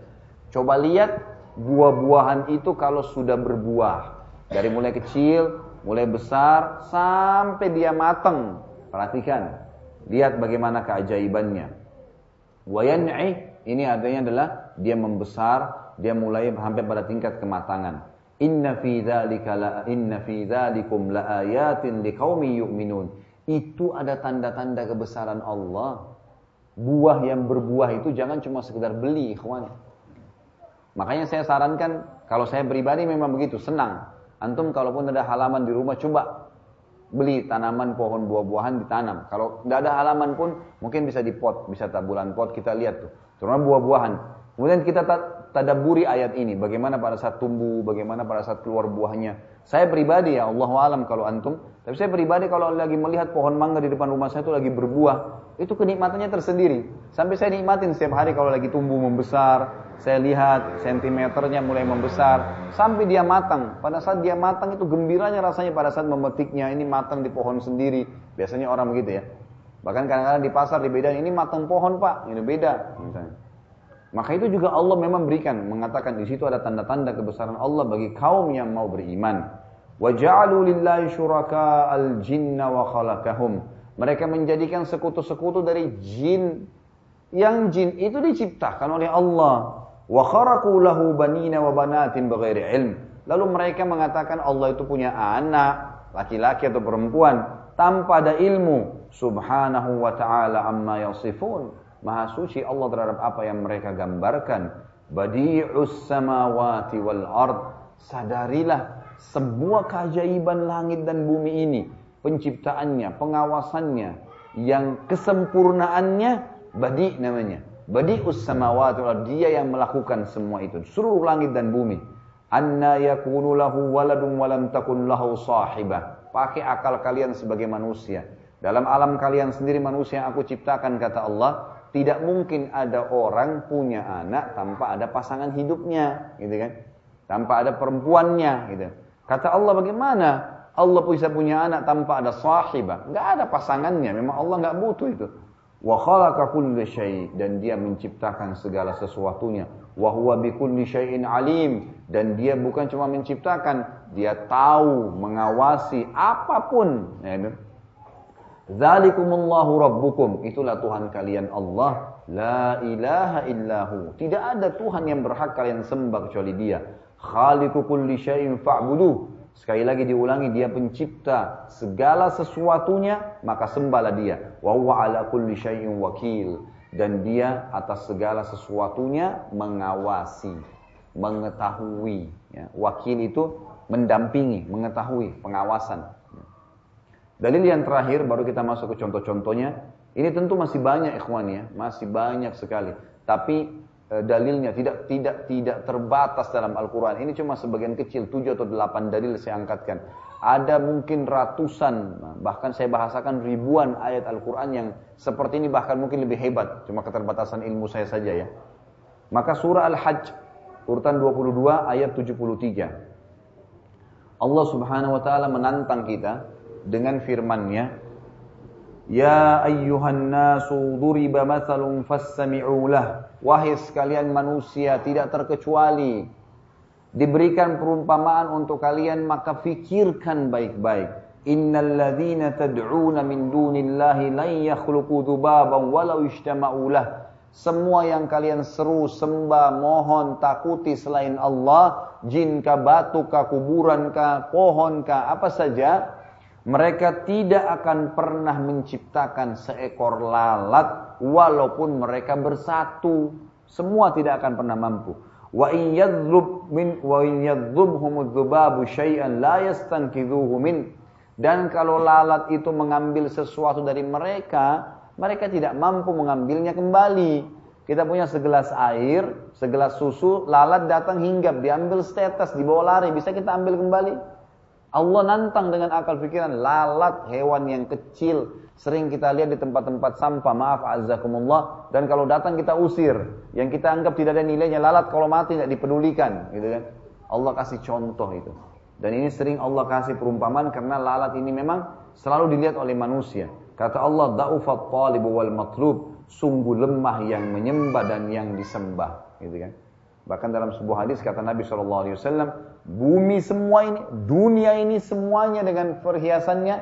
Coba lihat buah-buahan itu kalau sudah berbuah. Dari mulai kecil, mulai besar sampai dia matang. Perhatikan. Lihat bagaimana keajaibannya. Wa yan'i ini artinya adalah dia membesar, dia mulai sampai pada tingkat kematangan. Inna fi dzalika la inna fi dzalikum laayatin liqaumin yu'minun. Itu ada tanda-tanda kebesaran Allah. Buah yang berbuah itu jangan cuma sekedar beli, ikhwan. Makanya saya sarankan, kalau saya pribadi memang begitu, senang. Antum kalaupun ada halaman di rumah, coba beli tanaman pohon buah-buahan ditanam. Kalau tidak ada halaman pun mungkin bisa di pot, bisa taburan pot, kita lihat tuh. Terutama buah-buahan. Kemudian kita tadaburi ayat ini, bagaimana pada saat tumbuh, bagaimana pada saat keluar buahnya. Saya pribadi ya, Allahu a'lam kalau antum, tapi saya pribadi kalau lagi melihat pohon mangga di depan rumah saya itu lagi berbuah, itu kenikmatannya tersendiri. Sampai saya nikmatin setiap hari kalau lagi tumbuh membesar, saya lihat sentimeternya mulai membesar sampai dia matang. Pada saat dia matang itu gembiranya rasanya pada saat memetiknya, ini matang di pohon sendiri. Biasanya orang begitu ya. Bahkan kadang-kadang di pasar dibedain, ini matang pohon Pak, ini beda misalnya. Maka itu juga Allah memang berikan, mengatakan di situ ada tanda-tanda kebesaran Allah bagi kaum yang mau beriman. Wa ja'alu lillahi syuraka al-jinna wa khalaqahum. Mereka menjadikan sekutu-sekutu dari jin. Yang jin itu diciptakan oleh Allah. Wa kharaqu lahu banina wa banatin bighairi ilm. Lalu mereka mengatakan Allah itu punya anak, laki-laki atau perempuan, tanpa ada ilmu. Subhanahu wa ta'ala amma yasifun. Maha suci Allah terhadap apa yang mereka gambarkan. Badi'us samawati wal ard. Sadarilah semua keajaiban langit dan bumi ini, penciptaannya, pengawasannya, yang kesempurnaannya Badi namanya. Badi'us samawati wal ard, dia yang melakukan semua itu, seluruh langit dan bumi. Anna yakunu lahu waladun wa lam takun lahu sahibah. Pakai akal kalian sebagai manusia. Dalam alam kalian sendiri manusia yang aku ciptakan kata Allah, tidak mungkin ada orang punya anak tanpa ada pasangan hidupnya, gitu kan? Tanpa ada perempuannya, gitu. Kata Allah bagaimana? Allah bisa punya anak tanpa ada sahibah, enggak ada pasangannya. Memang Allah enggak butuh itu. Wa khalaqa kulla syai', dan dia menciptakan segala sesuatunya. Wa huwa bikulli syai'in alim, dan dia bukan cuma menciptakan, dia tahu, mengawasi apapun, ya. Dzalikumullahu rabbukum, itulah Tuhan kalian Allah. La ilaha illahu, tidak ada Tuhan yang berhak kalian sembah kecuali Dia. Khaliqu kulli syai'in fa'buduh. Sekali lagi diulangi, dia pencipta segala sesuatunya, maka sembahlah dia. Wa huwa ala kulli syai'in wakil, dan dia atas segala sesuatunya mengawasi, mengetahui, ya. Wakil itu mendampingi, mengetahui, pengawasan. Dalil yang terakhir baru kita masuk ke contoh-contohnya. Ini tentu masih banyak ikhwan ya, masih banyak sekali. Tapi dalilnya tidak tidak tidak terbatas dalam Al-Quran. Ini cuma sebagian kecil, tujuh atau delapan dalil saya angkatkan. Ada mungkin ratusan, bahkan saya bahasakan ribuan ayat Al-Quran yang seperti ini, bahkan mungkin lebih hebat. Cuma keterbatasan ilmu saya saja ya. Maka surah Al-Hajj, urutan dua puluh dua ayat tujuh puluh tiga. Allah subhanahu wa ta'ala menantang kita dengan firman-Nya. Ya ayyuhan nasu duriba mathalun fastami'u lah. Wahai sekalian manusia, tidak terkecuali diberikan perumpamaan untuk kalian, maka fikirkan baik-baik. Innal ladzina tad'una min dunillahi lan yakhluqu dhubaban walau ijtama'u lah. Semua yang kalian seru, sembah, mohon, takuti selain Allah, jin kah, batu kah, kuburan kah, pohon kah, apa saja, mereka tidak akan pernah menciptakan seekor lalat walaupun mereka bersatu. Semua tidak akan pernah mampu. Wa in yadhlub min wa in yadhlubhumudz dzubabu syai'an la yastankidhuhu min. Dan kalau lalat itu mengambil sesuatu dari mereka, mereka tidak mampu mengambilnya kembali. Kita punya segelas air, segelas susu, lalat datang hinggap, diambil setetes, dibawa lari, bisa kita ambil kembali? Allah nantang dengan akal pikiran. Lalat, hewan yang kecil, sering kita lihat di tempat-tempat sampah, maaf azzakumullah, dan kalau datang kita usir. Yang kita anggap tidak ada nilainya, lalat kalau mati tidak dipedulikan, gitu kan. Allah kasih contoh itu. Dan ini sering Allah kasih perumpamaan karena lalat ini memang selalu dilihat oleh manusia. Kata Allah, da'ufat talibu wal matlub, sungguh lemah yang menyembah dan yang disembah, gitu kan. Bahkan dalam sebuah hadis kata Nabi shallallahu alaihi wasallam, bumi semua ini, dunia ini semuanya dengan perhiasannya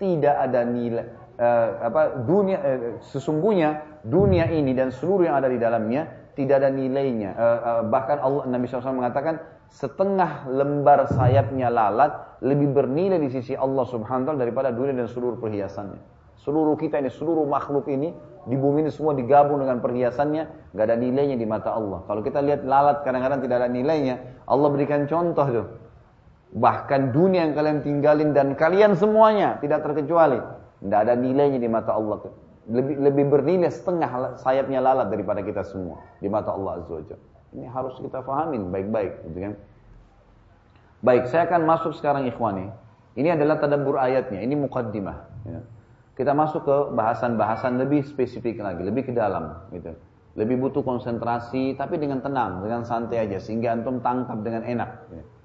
tidak ada nilai. Eh, apa, dunia eh, sesungguhnya dunia ini dan seluruh yang ada di dalamnya tidak ada nilainya. Eh, eh, bahkan Allah Nabi shallallahu alaihi wasallam mengatakan setengah lembar sayapnya lalat lebih bernilai di sisi Allah Subhanahu wa Taala daripada dunia dan seluruh perhiasannya. Seluruh kita ini, seluruh makhluk ini di bumi ini semua digabung dengan perhiasannya, gak ada nilainya di mata Allah. Kalau kita lihat lalat kadang-kadang tidak ada nilainya, Allah berikan contoh tuh. Bahkan dunia yang kalian tinggalin dan kalian semuanya tidak terkecuali, gak ada nilainya di mata Allah. Lebih, lebih bernilai setengah sayapnya lalat daripada kita semua di mata Allah Azza wa Jalla. Ini harus kita fahamin baik-baik, gitu kan? Baik, saya akan masuk sekarang ikhwani. Ini adalah tadabbur ayatnya, ini muqaddimah. Ya. Kita masuk ke bahasan-bahasan lebih spesifik lagi, lebih ke dalam, gitu. Lebih butuh konsentrasi, tapi dengan tenang, dengan santai aja, sehingga antum tangkap dengan enak. Gitu.